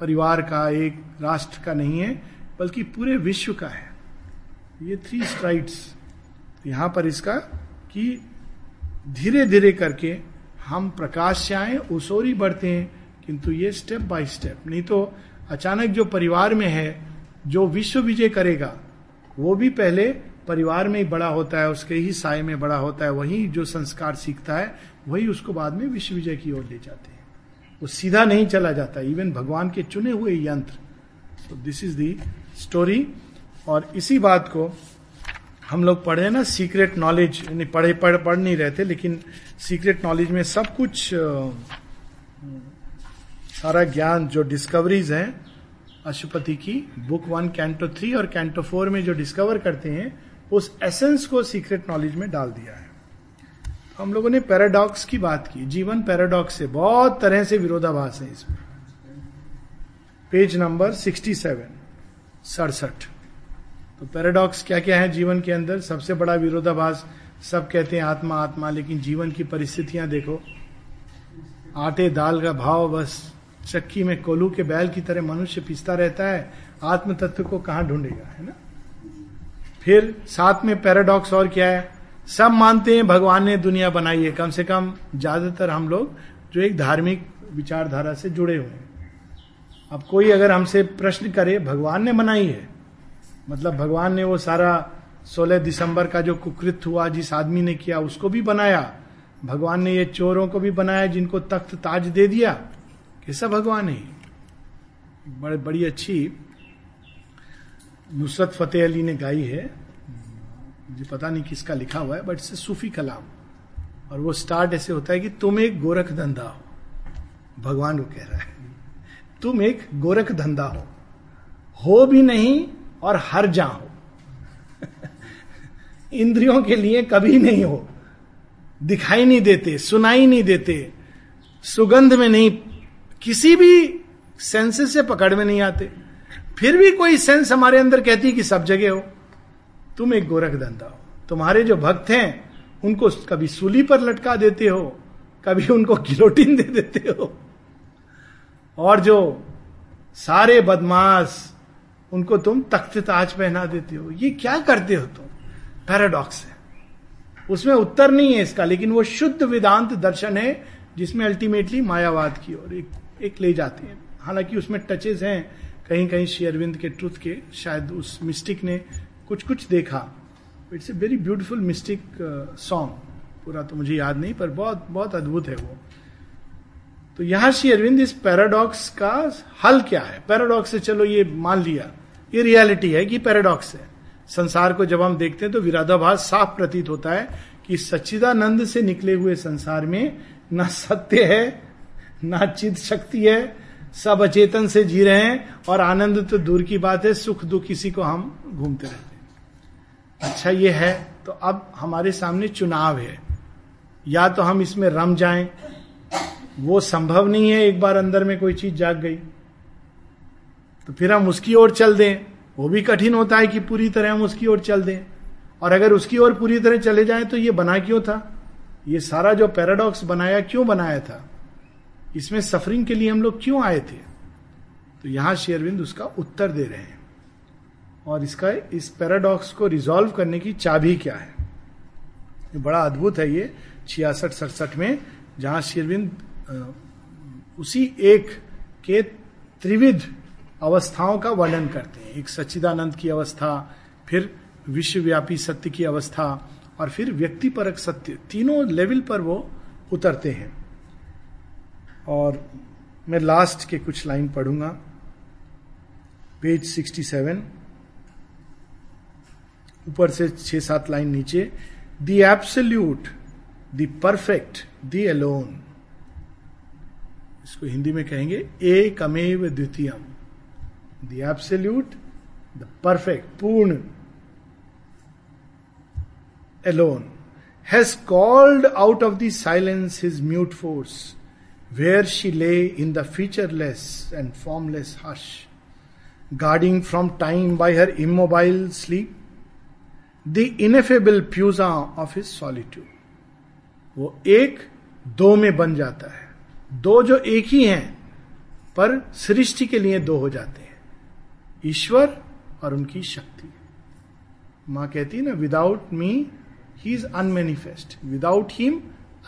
परिवार का, एक राष्ट्र का नहीं है, बल्कि पूरे विश्व का है. ये थ्री स्ट्राइड्स. यहां पर इसका कि धीरे धीरे करके हम प्रकाश से आए, उसोरी बढ़ते हैं, किंतु ये स्टेप बाय स्टेप. नहीं तो अचानक जो परिवार में है, जो विश्व विजय करेगा, वो भी पहले परिवार में ही बड़ा होता है, उसके ही साय में बड़ा होता है, वही जो संस्कार सीखता है वही उसको बाद में विश्व विजय की ओर ले जाते हैं. वो सीधा नहीं चला जाता, इवन भगवान के चुने हुए यंत्र. This is the story. और इसी बात को हम लोग पढ़े ना, सीक्रेट नॉलेज, यानी पढ़े पढ़ पढ़ नहीं रहे थे, लेकिन सीक्रेट नॉलेज में सब कुछ, सारा ज्ञान जो डिस्कवरीज हैं अशुपति की, बुक वन कैंटो थ्री और कैंटो फोर में जो डिस्कवर करते हैं, उस एसेंस को सीक्रेट नॉलेज में डाल दिया है. हम लोगों ने पैराडॉक्स की बात की. जीवन पैराडॉक्स है, बहुत तरह से विरोधाभास है इसमें. पेज नंबर सिक्सटी सेवन सड़सठ. तो पैराडॉक्स क्या क्या है जीवन के अंदर? सबसे बड़ा विरोधाभास, सब कहते हैं आत्मा आत्मा, लेकिन जीवन की परिस्थितियां देखो, आटे दाल का भाव बस चक्की में कोलू के बैल की तरह मनुष्य पिसता रहता है, आत्म तत्व को कहां ढूंढेगा, है ना। फिर साथ में पैराडॉक्स और क्या है, सब मानते हैं भगवान ने दुनिया बनाई है, कम से कम ज्यादातर हम लोग जो एक धार्मिक विचारधारा से जुड़े हुए हैं। अब कोई अगर हमसे प्रश्न करे भगवान ने बनाई है, मतलब भगवान ने वो सारा सोलह दिसंबर का जो कुकृत हुआ जिस आदमी ने किया उसको भी बनाया, भगवान ने ये चोरों को भी बनाया जिनको तख्त ताज दे दिया, कैसा भगवान है। बड़े बड़ी अच्छी नुसरत फतेह अली ने गाई है, मुझे पता नहीं किसका लिखा हुआ है, बट इट्स सूफी कलाम, और वो स्टार्ट ऐसे होता है कि तुम एक गोरख धंधा हो, भगवान को कह रहा है तुम एक गोरख धंधा हो, हो भी नहीं और हर जा हो इंद्रियों के लिए कभी नहीं हो, दिखाई नहीं देते, सुनाई नहीं देते, सुगंध में नहीं, किसी भी सेंस से पकड़ में नहीं आते, फिर भी कोई सेंस हमारे अंदर कहती कि सब जगह हो, तुम एक गोरख धंधा हो। तुम्हारे जो भक्त हैं उनको कभी सूली पर लटका देते हो, कभी उनको गिलोटिन दे देते हो, और जो सारे बदमाश उनको तुम तख्त ताज पहना देते हो, ये क्या करते हो तुम। पैराडॉक्स है, उसमें उत्तर नहीं है इसका, लेकिन वो शुद्ध वेदांत दर्शन है जिसमें अल्टीमेटली मायावाद की ओर एक एक ले जाते हैं। हालांकि उसमें टचेस हैं कहीं कहीं श्री अरविंद के ट्रुथ के, शायद उस मिस्टिक ने कुछ कुछ देखा। It's a very beautiful mystic song, पूरा तो मुझे याद नहीं, पर बहुत बहुत अद्भुत है वो। तो यहां श्री अरविंद इस पैराडॉक्स का हल क्या है, पैराडॉक्स से चलो ये मान लिया, ये रियलिटी है कि पैराडॉक्स है। संसार को जब हम देखते हैं तो विरोधाभास साफ प्रतीत होता है कि सच्चिदानंद से निकले हुए संसार में ना सत्य है ना चिद शक्ति है, सब अचेतन से जी रहे हैं, और आनंद तो दूर की बात है, सुख दुख इसी को हम घूमते रहते हैं। अच्छा ये है, तो अब हमारे सामने चुनाव है, या तो हम इसमें रम जाएं, वो संभव नहीं है, एक बार अंदर में कोई चीज जाग गई तो फिर हम उसकी ओर चल दें, वो भी कठिन होता है कि पूरी तरह हम उसकी ओर चल दें, और अगर उसकी ओर पूरी तरह चले जाएं तो ये बना क्यों था, ये सारा जो पैराडॉक्स बनाया क्यों बनाया था, इसमें सफरिंग के लिए हम लोग क्यों आए थे। तो यहां श्री अरविंद उसका उत्तर दे रहे हैं, और इसका इस पैराडॉक्स को रिजॉल्व करने की चाबी क्या है, ये बड़ा अद्भुत है। ये छियासठ सड़सठ में जहां श्री अरविंद उसी एक के त्रिविध अवस्थाओं का वर्णन करते हैं, एक सच्चिदानंद की अवस्था, फिर विश्वव्यापी सत्य की अवस्था, और फिर व्यक्तिपरक सत्य, तीनों लेवल पर वो उतरते हैं। और मैं लास्ट के कुछ लाइन पढ़ूंगा, पेज सिक्सटी सेवन, ऊपर से छह सात लाइन नीचे। The absolute, the perfect, the alone, इसको हिंदी में कहेंगे एकमेव द्वितीयम, द एब्सोल्यूट, द परफेक्ट, पूर्ण, alone, has called out of the silence his mute force where she lay in the featureless and formless hush, guarding from time by her immobile sleep the ineffable puissance of his solitude. वो एक दो में बन जाता है, दो जो एक ही हैं पर सृष्टि के लिए दो हो जाते हैं, ईश्वर और उनकी शक्ति। माँ कहती है ना, without me he is unmanifest, without him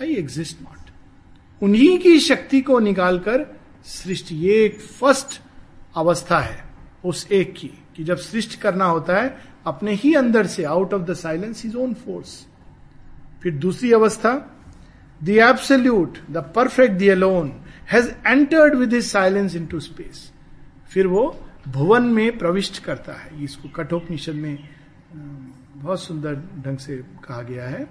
I exist not. उन्हीं की शक्ति को निकालकर सृष्टि, ये एक फर्स्ट अवस्था है उस एक की, कि जब सृष्टि करना होता है अपने ही अंदर से, out of the silence his own force. फिर दूसरी अवस्था, The absolute, the perfect, the alone has entered with his silence into space. फिर वो भुवन में प्रविष्ट करता है, इसको कठोपनिषद में बहुत सुंदर ढंग से कहा गया है।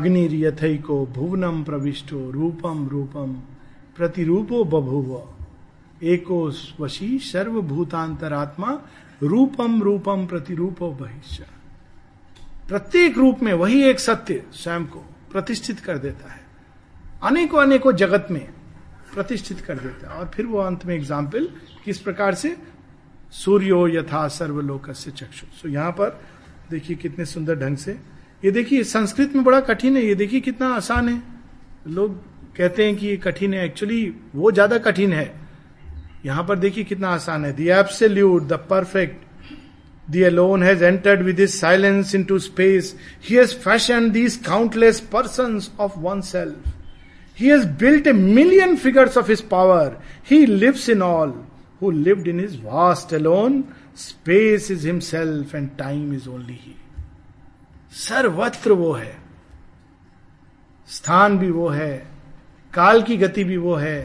अग्निर्यथैको भुवनम प्रविष्टो रूपम रूपम प्रतिरूपो बभुव एको वशी सर्वभूतांतरात्मा रूपम रूपम प्रतिरूपो बहिष्य। प्रत्येक रूप में वही एक सत्य स्वयं को प्रतिष्ठित कर देता है, अनेकों अनेकों जगत में प्रतिष्ठित कर देता है। और फिर वो अंत में एग्जाम्पल किस प्रकार से, सूर्यो यथा सर्वलोकस्य चक्षु। सो यहाँ पर देखिए कितने सुंदर ढंग से, ये देखिए संस्कृत में बड़ा कठिन है, ये देखिए कितना आसान है। लोग कहते हैं कि ये कठिन है, एक्चुअली वो ज्यादा कठिन है. यहां पर देखिए कितना आसान है. The absolute, the perfect, the alone has entered with his silence into space. He has fashioned these countless persons of oneself. He has built a million figures of his power. He lives in all. Who lived in his vast alone, space is himself and time is only he. सर्वत्र वो है, स्थान भी वो है, काल की गति भी वो है,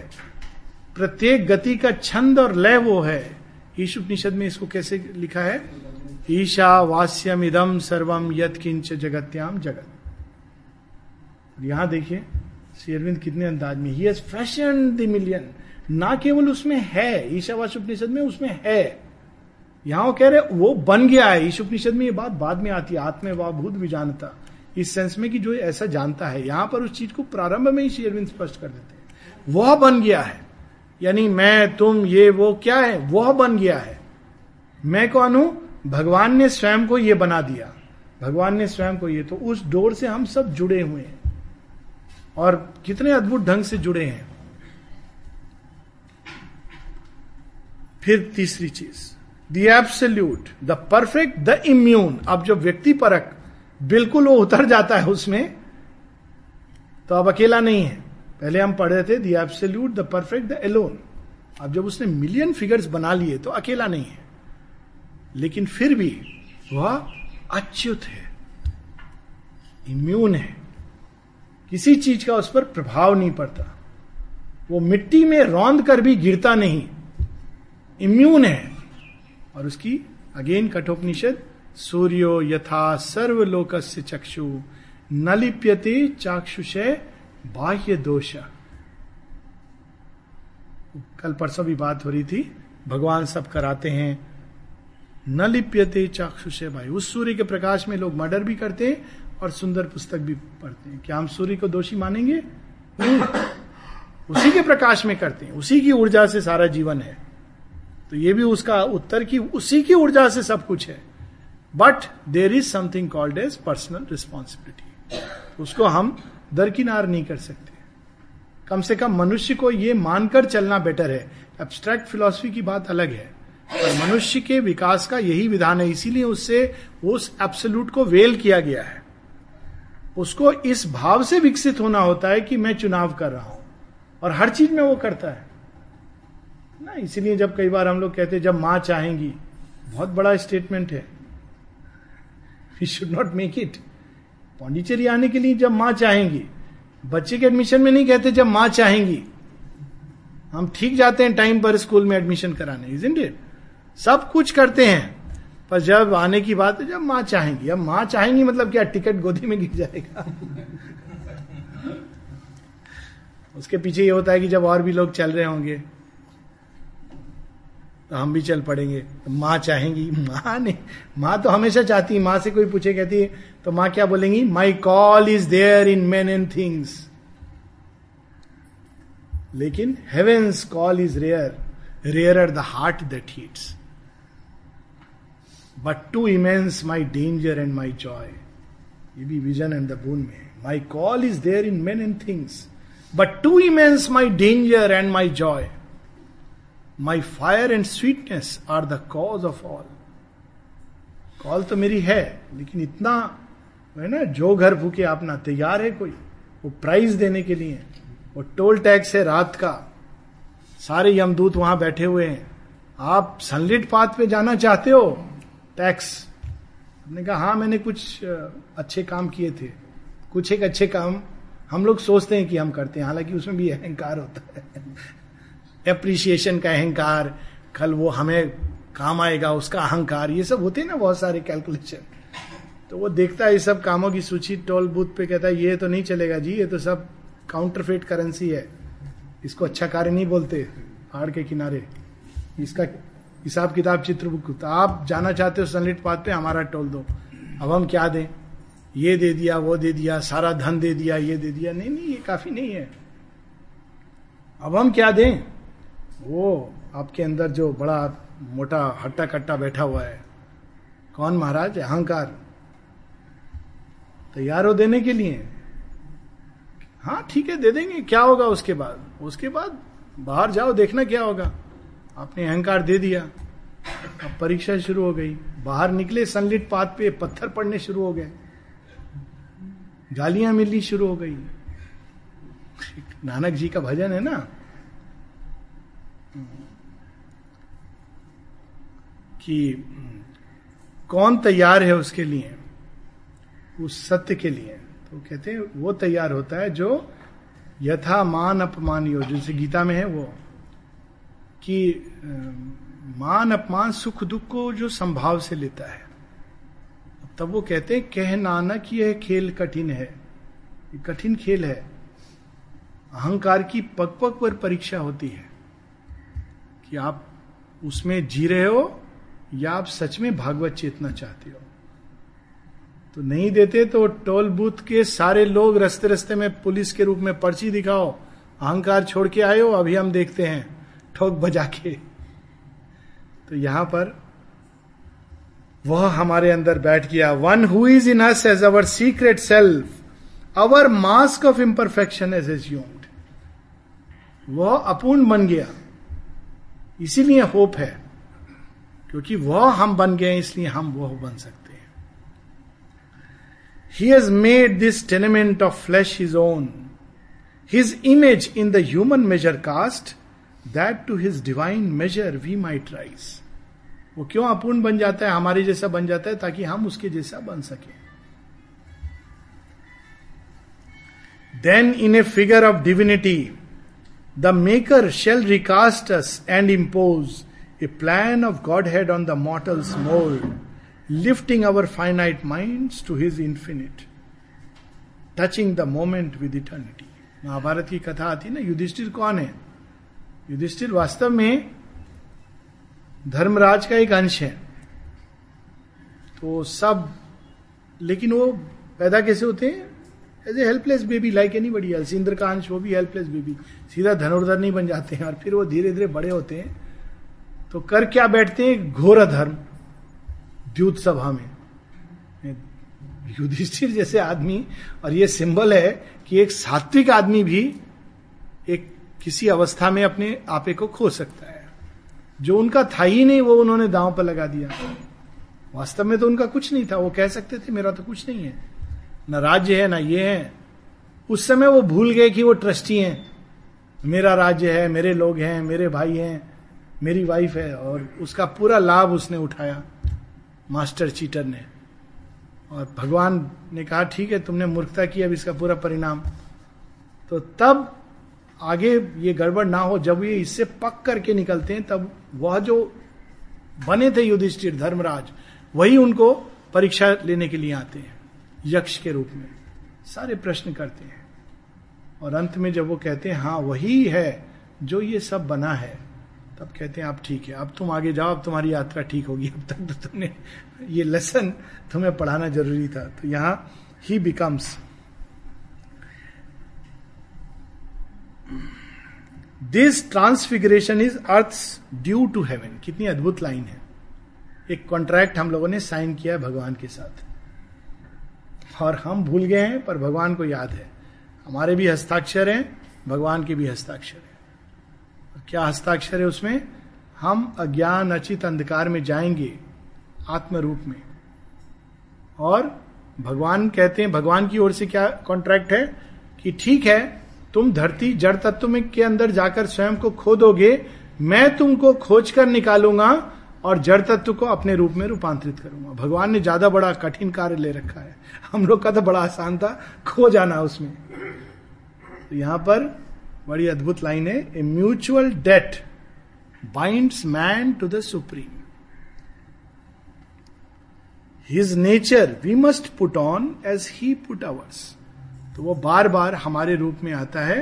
प्रत्येक गति का छंद और लय वो है. ईशा उपनिषद में इसको कैसे लिखा है? ईशा वास्यम इदम सर्वम यत किंच जगत्याम जगत. यहां देखिए श्री अरविंद कितने अंदाज में, he has fashioned the million. ना केवल उसमें है, ईशावास्य उपनिषद में उसमें है, यहां कह रहे वो बन गया है. ईशा उपनिषद में ये बात बाद में आती है, आत्मवाभूत विजानता, इस सेंस में कि जो ऐसा जानता है. यहां पर उस चीज को प्रारंभ में ही श्री अरविंद स्पष्ट कर देते हैं, वह बन गया है. यानी मैं, तुम, ये, वो क्या है? वह बन गया है. मैं कौन हूं? भगवान ने स्वयं को ये बना दिया, भगवान ने स्वयं को ये. तो उस डोर से हम सब जुड़े हुए हैं और कितने अद्भुत ढंग से जुड़े हैं. फिर तीसरी चीज, the absolute, the perfect, the immune. अब जब व्यक्ति परक बिल्कुल वो उतर जाता है उसमें, तो अब अकेला नहीं है. पहले हम पढ़ रहे थे the absolute, the perfect, the alone. अब जब उसने मिलियन फिगर्स बना लिए तो अकेला नहीं है, लेकिन फिर भी वह अच्युत है, इम्यून है, किसी चीज का उस पर प्रभाव नहीं पड़ता. वो मिट्टी में रौंद कर भी गिरता नहीं, इम्यून है. और उसकी अगेन कठोपनिषद, सूर्यो यथा सर्वलोकस्य चक्षु न लिप्यते चाक्षुषे बाह्य दोष. कल परसों भी बात हो रही थी, भगवान सब कराते हैं. न लिप्यते चाक्षुषे बाह्य, उस सूर्य के प्रकाश में लोग मर्डर भी करते हैं और सुंदर पुस्तक भी पढ़ते हैं. क्या हम सूर्य को दोषी मानेंगे? नहीं, उसी के प्रकाश में करते हैं, उसी की ऊर्जा से सारा जीवन है. तो ये भी उसका उत्तर कि उसी की ऊर्जा से सब कुछ है. But there is something called as personal responsibility. उसको हम दरकिनार नहीं कर सकते. कम से कम मनुष्य को ये मानकर चलना बेटर है. एब्स्ट्रैक्ट फिलॉसफी की बात अलग है, पर मनुष्य के विकास का यही विधान है. इसीलिए उससे उस एब्सोल्यूट को वेल किया गया है. उसको इस भाव से विकसित होना होता है कि मैं चुनाव कर रहा हूं, और हर चीज में वो करता है ना. इसीलिए जब कई बार हम लोग कहते हैं जब मां चाहेंगी, बहुत बड़ा स्टेटमेंट है, we should not make it. पौंडीचेरी आने के लिए जब मां चाहेंगी, बच्चे के एडमिशन में नहीं कहते जब मां चाहेंगी. हम ठीक जाते हैं टाइम पर स्कूल में एडमिशन कराने, इज़न्ट इट? सब कुछ करते हैं, पर जब आने की बात है जब माँ चाहेंगी. अब माँ चाहेंगी मतलब क्या, टिकट गोदी में गिर जाएगा? उसके पीछे ये होता है कि जब और भी लोग चल रहे होंगे तो हम भी चल पड़ेंगे. तो माँ चाहेंगी, माँ ने, माँ तो हमेशा चाहती है. माँ से कोई पूछे, कहती है तो माँ क्या बोलेंगी? My call is there in men and things. लेकिन heaven's call is rare, rarer the heart that heeds. But too immense my danger and my joy. ये भी विजन एंड द बून में. My call is there in men and things. But too immense my danger and my joy. My fire and sweetness are the cause of all. Call तो मेरी है, लेकिन इतना है ना, जो घर भूखे आप ना, तैयार है कोई? वो प्राइस देने के लिए. वो टोल टैक्स है रात का, सारे यमदूत वहां बैठे हुए हैं. आप सनलिट पाथ पे जाना चाहते हो, टैक्स. आपने कहा हाँ मैंने कुछ अच्छे काम किए थे, कुछ एक अच्छे काम हम लोग सोचते हैं कि हम करते हैं, हालांकि उसमें भी अहंकार होता है, एप्रिशिएशन का अहंकार, कल वो हमें काम आएगा उसका अहंकार, ये सब होते हैं ना बहुत सारे कैलकुलेशन. तो वो देखता है ये सब कामों की सूची टोल बूथ पे, कहता है ये तो नहीं चलेगा जी, ये तो सब काउंटरफेट करेंसी है, इसको अच्छा कार्य नहीं बोलते, पहाड़ के किनारे इसका हिसाब किताब चित्रगुप्त. आप जाना चाहते हो सनलिट पाथ पे, हमारा टोल दो. अब हम क्या दें? ये दे दिया, वो दे दिया, सारा धन दे दिया, ये दे दिया. नहीं नहीं, ये काफी नहीं है. अब हम क्या दें? वो आपके अंदर जो बड़ा मोटा हट्टा कट्टा बैठा हुआ है, कौन महाराज? अहंकार. तैयार हो देने के लिए? हाँ ठीक है दे देंगे, क्या होगा उसके बाद? उसके बाद बाहर जाओ देखना क्या होगा। आपने अहंकार दे दिया, अब परीक्षा शुरू हो गई। बाहर निकले सनलिट पाथ पे, पत्थर पड़ने शुरू हो गए, गालियां मिलनी शुरू हो गई। नानक जी का भजन है ना कि कौन तैयार है उसके लिए, उस सत्य के लिए। तो कहते हैं वो तैयार होता है जो यथा मान अपमान यो, जैसे गीता में है वो, कि मान अपमान सुख दुख को जो संभाव से लेता है। तब वो कहते हैं कह नानक यह खेल कठिन है, कठिन खेल है। अहंकार की पग पग पर परीक्षा होती है कि आप उसमें जी रहे हो या आप सच में भागवत चेतना चाहते हो। तो नहीं देते तो टोल बूथ के सारे लोग रस्ते रस्ते में पुलिस के रूप में पर्ची दिखाओ, अहंकार छोड़ के आए हो, अभी हम देखते हैं ठोक बजा के। तो यहां पर वह हमारे अंदर बैठ गया। One who is in us as our secret self, our mask of imperfection as assumed. वह अपूर्ण बन गया, इसीलिए होप है, क्योंकि वह हम बन गए, इसलिए हम वह बन सकते हैं। He has made this tenement of flesh his own, his image in the human measure cast, that to his divine measure we might rise. वो क्यों अपूर्ण बन जाता है, हमारे जैसा बन जाता है, ताकि हम उसके जैसा बन सके। Then in a figure of divinity the maker shall recast us and impose a plan of godhead on the mortal's mould, lifting our finite minds to his infinite, touching the moment with eternity. Mahabharat की कथा आती ना, युधिष्ठिर कौन है? युधिष्ठिर वास्तव में धर्मराज का एक अंश है। तो सब, लेकिन वो पैदा कैसे होते हैं? As a helpless baby, like anybody else. Indra का अंश, वो भी हेल्पलेस बेबी, सीधा धनुर्धर नहीं बन जाते हैं। और फिर वो धीरे धीरे बड़े होते हैं, तो कर क्या बैठते हैं? घोर अधर्म। द्यूत सभा में युधिष्ठिर जैसे आदमी, और ये सिंबल है कि एक सात्विक आदमी भी एक किसी अवस्था में अपने आपे को खो सकता है। जो उनका था ही नहीं वो उन्होंने दांव पर लगा दिया। वास्तव में तो उनका कुछ नहीं था, वो कह सकते थे मेरा तो कुछ नहीं है, ना राज्य है ना ये है। उस समय वो भूल गए कि वो ट्रस्टी हैं, मेरा राज्य है, मेरे लोग हैं, मेरे भाई हैं, मेरी वाइफ है, और उसका पूरा लाभ उसने उठाया मास्टर चीटर ने। और भगवान ने कहा ठीक है तुमने मूर्खता की, अब इसका पूरा परिणाम। तो तब आगे ये गड़बड़ ना हो, जब ये इससे पक करके निकलते हैं, तब वह जो बने थे युधिष्ठिर धर्मराज, वही उनको परीक्षा लेने के लिए आते हैं यक्ष के रूप में, सारे प्रश्न करते हैं। और अंत में जब वो कहते हैं हाँ वही है जो ये सब बना है, तब कहते हैं आप ठीक है, अब तुम आगे जाओ, अब तुम्हारी यात्रा ठीक होगी, अब तक तो तुमने ये लेसन तुम्हें पढ़ाना जरूरी था। तो यहाँ ही becomes this transfiguration is earth's due to heaven. कितनी अद्भुत लाइन है। एक कॉन्ट्रैक्ट हम लोगों ने साइन किया है भगवान के साथ, और हम भूल गए हैं, पर भगवान को याद है। हमारे भी हस्ताक्षर हैं, भगवान के भी हस्ताक्षर हैं। क्या हस्ताक्षर है उसमें? हम अज्ञान अचित अंधकार में जाएंगे आत्म रूप में, और भगवान कहते हैं, भगवान की ओर से क्या कॉन्ट्रैक्ट है कि ठीक है तुम धरती जड़ तत्व में के अंदर जाकर स्वयं को खो दोगे, मैं तुमको खोज कर निकालूंगा और जड़ तत्व को अपने रूप में रूपांतरित करूंगा। भगवान ने ज्यादा बड़ा कठिन कार्य ले रखा है, हम लोग का तो बड़ा आसान था खो जाना उसमें। तो यहां पर बड़ी अद्भुत लाइन है, a mutual debt binds man to the supreme, his nature we must put on as he put ours. तो वो बार बार हमारे रूप में आता है,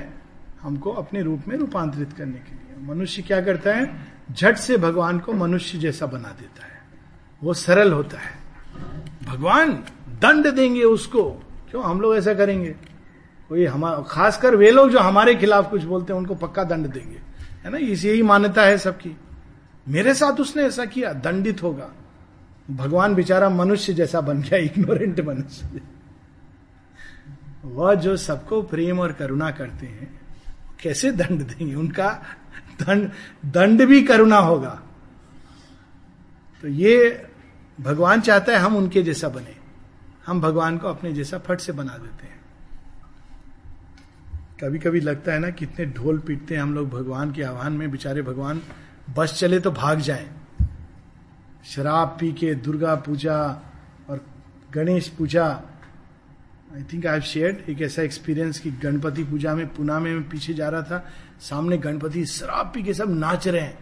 हमको अपने रूप में रूपांतरित करने के लिए। मनुष्य क्या करता है? झट से भगवान को मनुष्य जैसा बना देता है, वो सरल होता है। भगवान दंड देंगे उसको, क्यों हम लोग ऐसा करेंगे? कोई हमारा, खासकर वे लोग जो हमारे खिलाफ कुछ बोलते हैं, उनको पक्का दंड देंगे, है ना? इस यही मान्यता है सबकी। मेरे साथ उसने ऐसा किया, दंडित होगा। भगवान बेचारा मनुष्य जैसा बन गया, इग्नोरेंट मनुष्य। वह जो सबको प्रेम और करुणा करते हैं कैसे दंड देंगे, उनका दंड दंड भी करुणा होगा। तो ये भगवान चाहता है हम उनके जैसा बने, हम भगवान को अपने जैसा फट से बना देते हैं। कभी कभी लगता है ना कितने ढोल पीटते हैं हम लोग भगवान के आह्वान में, बेचारे भगवान बस चले तो भाग जाएं, शराब पी के दुर्गा पूजा और Ganesh Puja. I think I have shared एक ऐसा एक्सपीरियंस कि गणपति पूजा में पुणे में मैं पीछे जा रहा था, सामने गणपति शराब पी के सब नाच रहे हैं।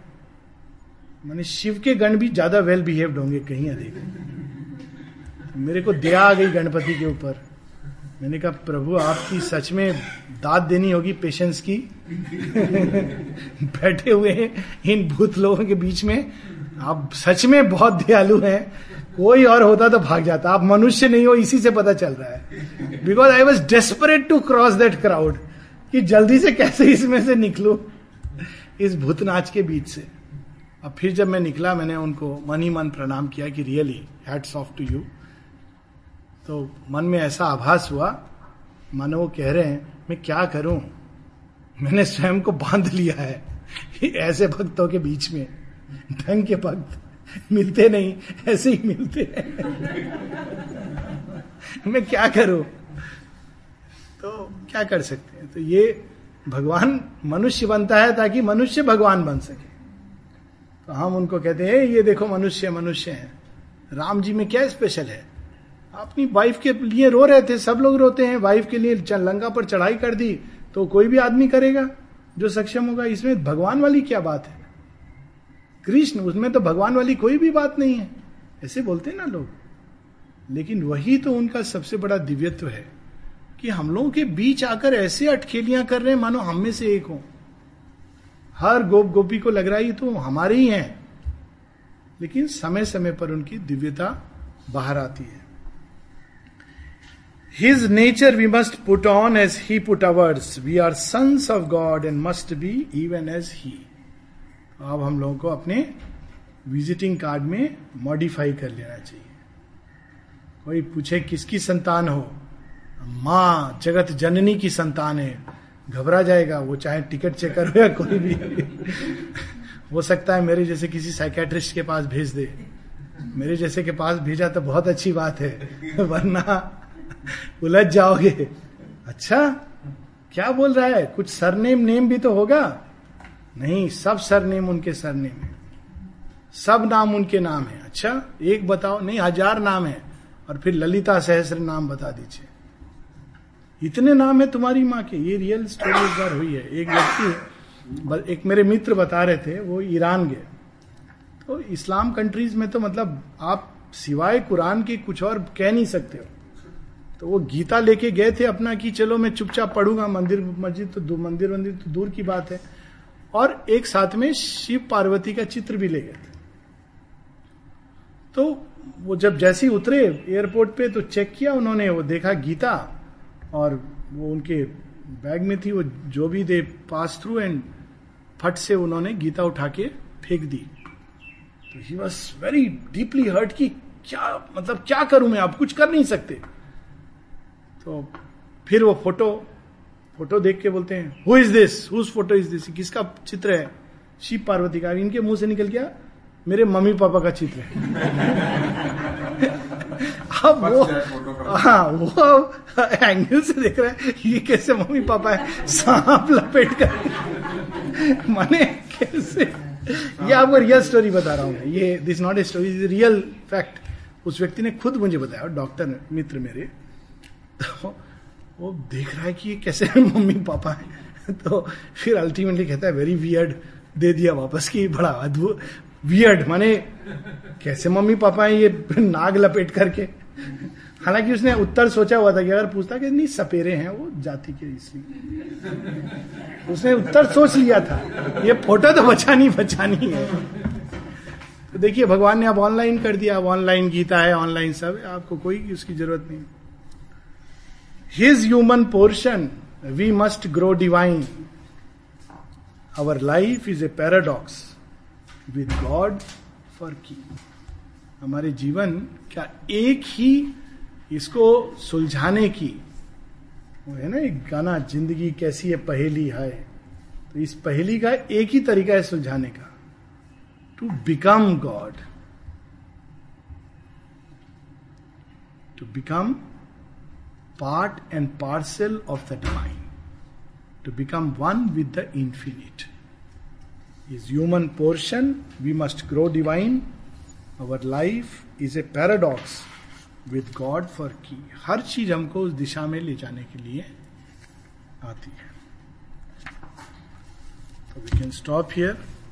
मैंने शिव के गण भी ज्यादा वेल बिहेव्ड होंगे कहीं अधिक, मेरे को दया आ गई गणपति के ऊपर। मैंने कहा प्रभु आपकी सच में दाद देनी होगी पेशेंस की बैठे हुए हैं इन भूत लोगों के बीच में आप सच में बहुत दयालु हैं, कोई और होता तो भाग जाता, आप मनुष्य नहीं हो, इसी से पता चल रहा है। Because I was desperate to cross that crowd कि जल्दी से कैसे इसमें से निकलूं, इस भूतनाच के बीच से। अब फिर जब मैं निकला मैंने उनको मन ही मन प्रणाम किया कि really hats off to you. तो मन में ऐसा आभास हुआ मानो वो कह रहे हैं मैं क्या करूं, मैंने स्वयं को बांध लिया है ऐसे भक्तों के बीच में। ढंग के भक्त मिलते नहीं, ऐसे ही मिलते हैं मैं क्या करूं, तो क्या कर सकते हैं। तो ये भगवान मनुष्य बनता है ताकि मनुष्य भगवान बन सके। तो हम उनको कहते हैं ये देखो मनुष्य मनुष्य है, राम जी में क्या स्पेशल है, अपनी वाइफ के लिए रो रहे थे, सब लोग रोते हैं, वाइफ के लिए लंका पर चढ़ाई कर दी तो कोई भी आदमी करेगा जो सक्षम होगा, इसमें भगवान वाली क्या बात है। कृष्ण, उसमें तो भगवान वाली कोई भी बात नहीं है, ऐसे बोलते हैं ना लोग। लेकिन वही तो उनका सबसे बड़ा दिव्यत्व है कि हम लोगों के बीच आकर ऐसे अटखेलियां कर रहे हैं मानो हम में से एक हों। हर गोप गोपी को लग रहा है ये तो हमारे ही हैं, लेकिन समय समय पर उनकी दिव्यता बाहर आती है। His nature we must put on as he put ours, we are sons of God and must be even as he. अब हम लोगों को अपने विजिटिंग कार्ड में मॉडिफाई कर लेना चाहिए। कोई पूछे किसकी संतान हो, माँ जगत जननी की संतान है, घबरा जाएगा वो, चाहे टिकट चेकर हो या कोई भी हो सकता है मेरे जैसे किसी साइकेट्रिस्ट के पास भेज दे। मेरे जैसे के पास भेजा तो बहुत अच्छी बात है वरना उलझ जाओगे। अच्छा क्या बोल रहा है, कुछ सरनेम नेम भी तो होगा। नहीं, सब सरनेम उनके सरनेम है, सब नाम उनके नाम है। अच्छा एक बताओ, नहीं हजार नाम है, और फिर ललिता सहस्र नाम बता दीजिए। इतने नाम है तुम्हारी माँ के। ये रियल स्टोरी एक बार हुई है। एक व्यक्ति, एक मेरे मित्र बता रहे थे, वो ईरान गए। तो इस्लाम कंट्रीज में तो मतलब आप सिवाय कुरान के कुछ और कह नहीं सकते हो। तो वो गीता लेके गए थे अपना कि चलो मैं चुपचाप पढ़ूंगा, मंदिर मस्जिद तो मंदिर मंदिर तो दूर की बात है। और एक साथ में शिव पार्वती का चित्र भी ले गए थे। तो वो जब जैसे ही उतरे एयरपोर्ट पे तो चेक किया उन्होंने, वो देखा गीता और वो उनके बैग में थी। वो जो भी दे पास थ्रू एंड फट से उन्होंने गीता उठा के फेंक दी। तो he was very deeply hurt कि क्या मतलब क्या करूं मैं, आप कुछ कर नहीं सकते। तो फिर वो फोटो फोटो देख के बोलते हैं who is this, whose photo is this, किसका चित्र है। शिव पार्वती का। इनके मुंह से निकल गया मेरे मम्मी पापा का चित्र है। अब वो हाँ वो एंगल से देख रहा है ये कैसे मम्मी पापा है, सांप लपेट कर माने कैसे। ये आपको रियल स्टोरी बता रहा हूं मैं, ये this not a story, is real fact. उस व्यक्ति ने खुद मुझे बताया, डॉक्टर ने, मित्र मेरे। तो वो देख रहा है कि ये कैसे मम्मी पापा है। तो फिर अल्टीमेटली कहता है वेरी वियर्ड, दे दिया वापस कि बड़ा अद्भुत वियर्ड, माने कैसे मम्मी पापा है ये नाग लपेट करके। हालांकि उसने उत्तर सोचा हुआ था कि अगर पूछता कि नहीं सपेरे हैं वो जाति के, इसलिए उसने उत्तर सोच लिया था। ये फोटो तो बचानी बचानी है। तो देखिए भगवान ने अब ऑनलाइन कर दिया, अब ऑनलाइन गीता है, ऑनलाइन सब, आपको कोई उसकी जरूरत नहीं। His human portion we must grow divine, our life is a paradox with God for key. हमारे जीवन क्या एक ही इसको सुलझाने की वो है ना एक गाना, जिंदगी कैसी है पहेली है, तो इस पहेली का एक ही तरीका है सुलझाने का, to become God, to become part and parcel of the divine, to become one with the infinite. Is human portion, we must grow divine. Our life is a paradox with God for key. हर चीज हमको उस दिशा में ले जाने के लिए आती है. So we can stop here.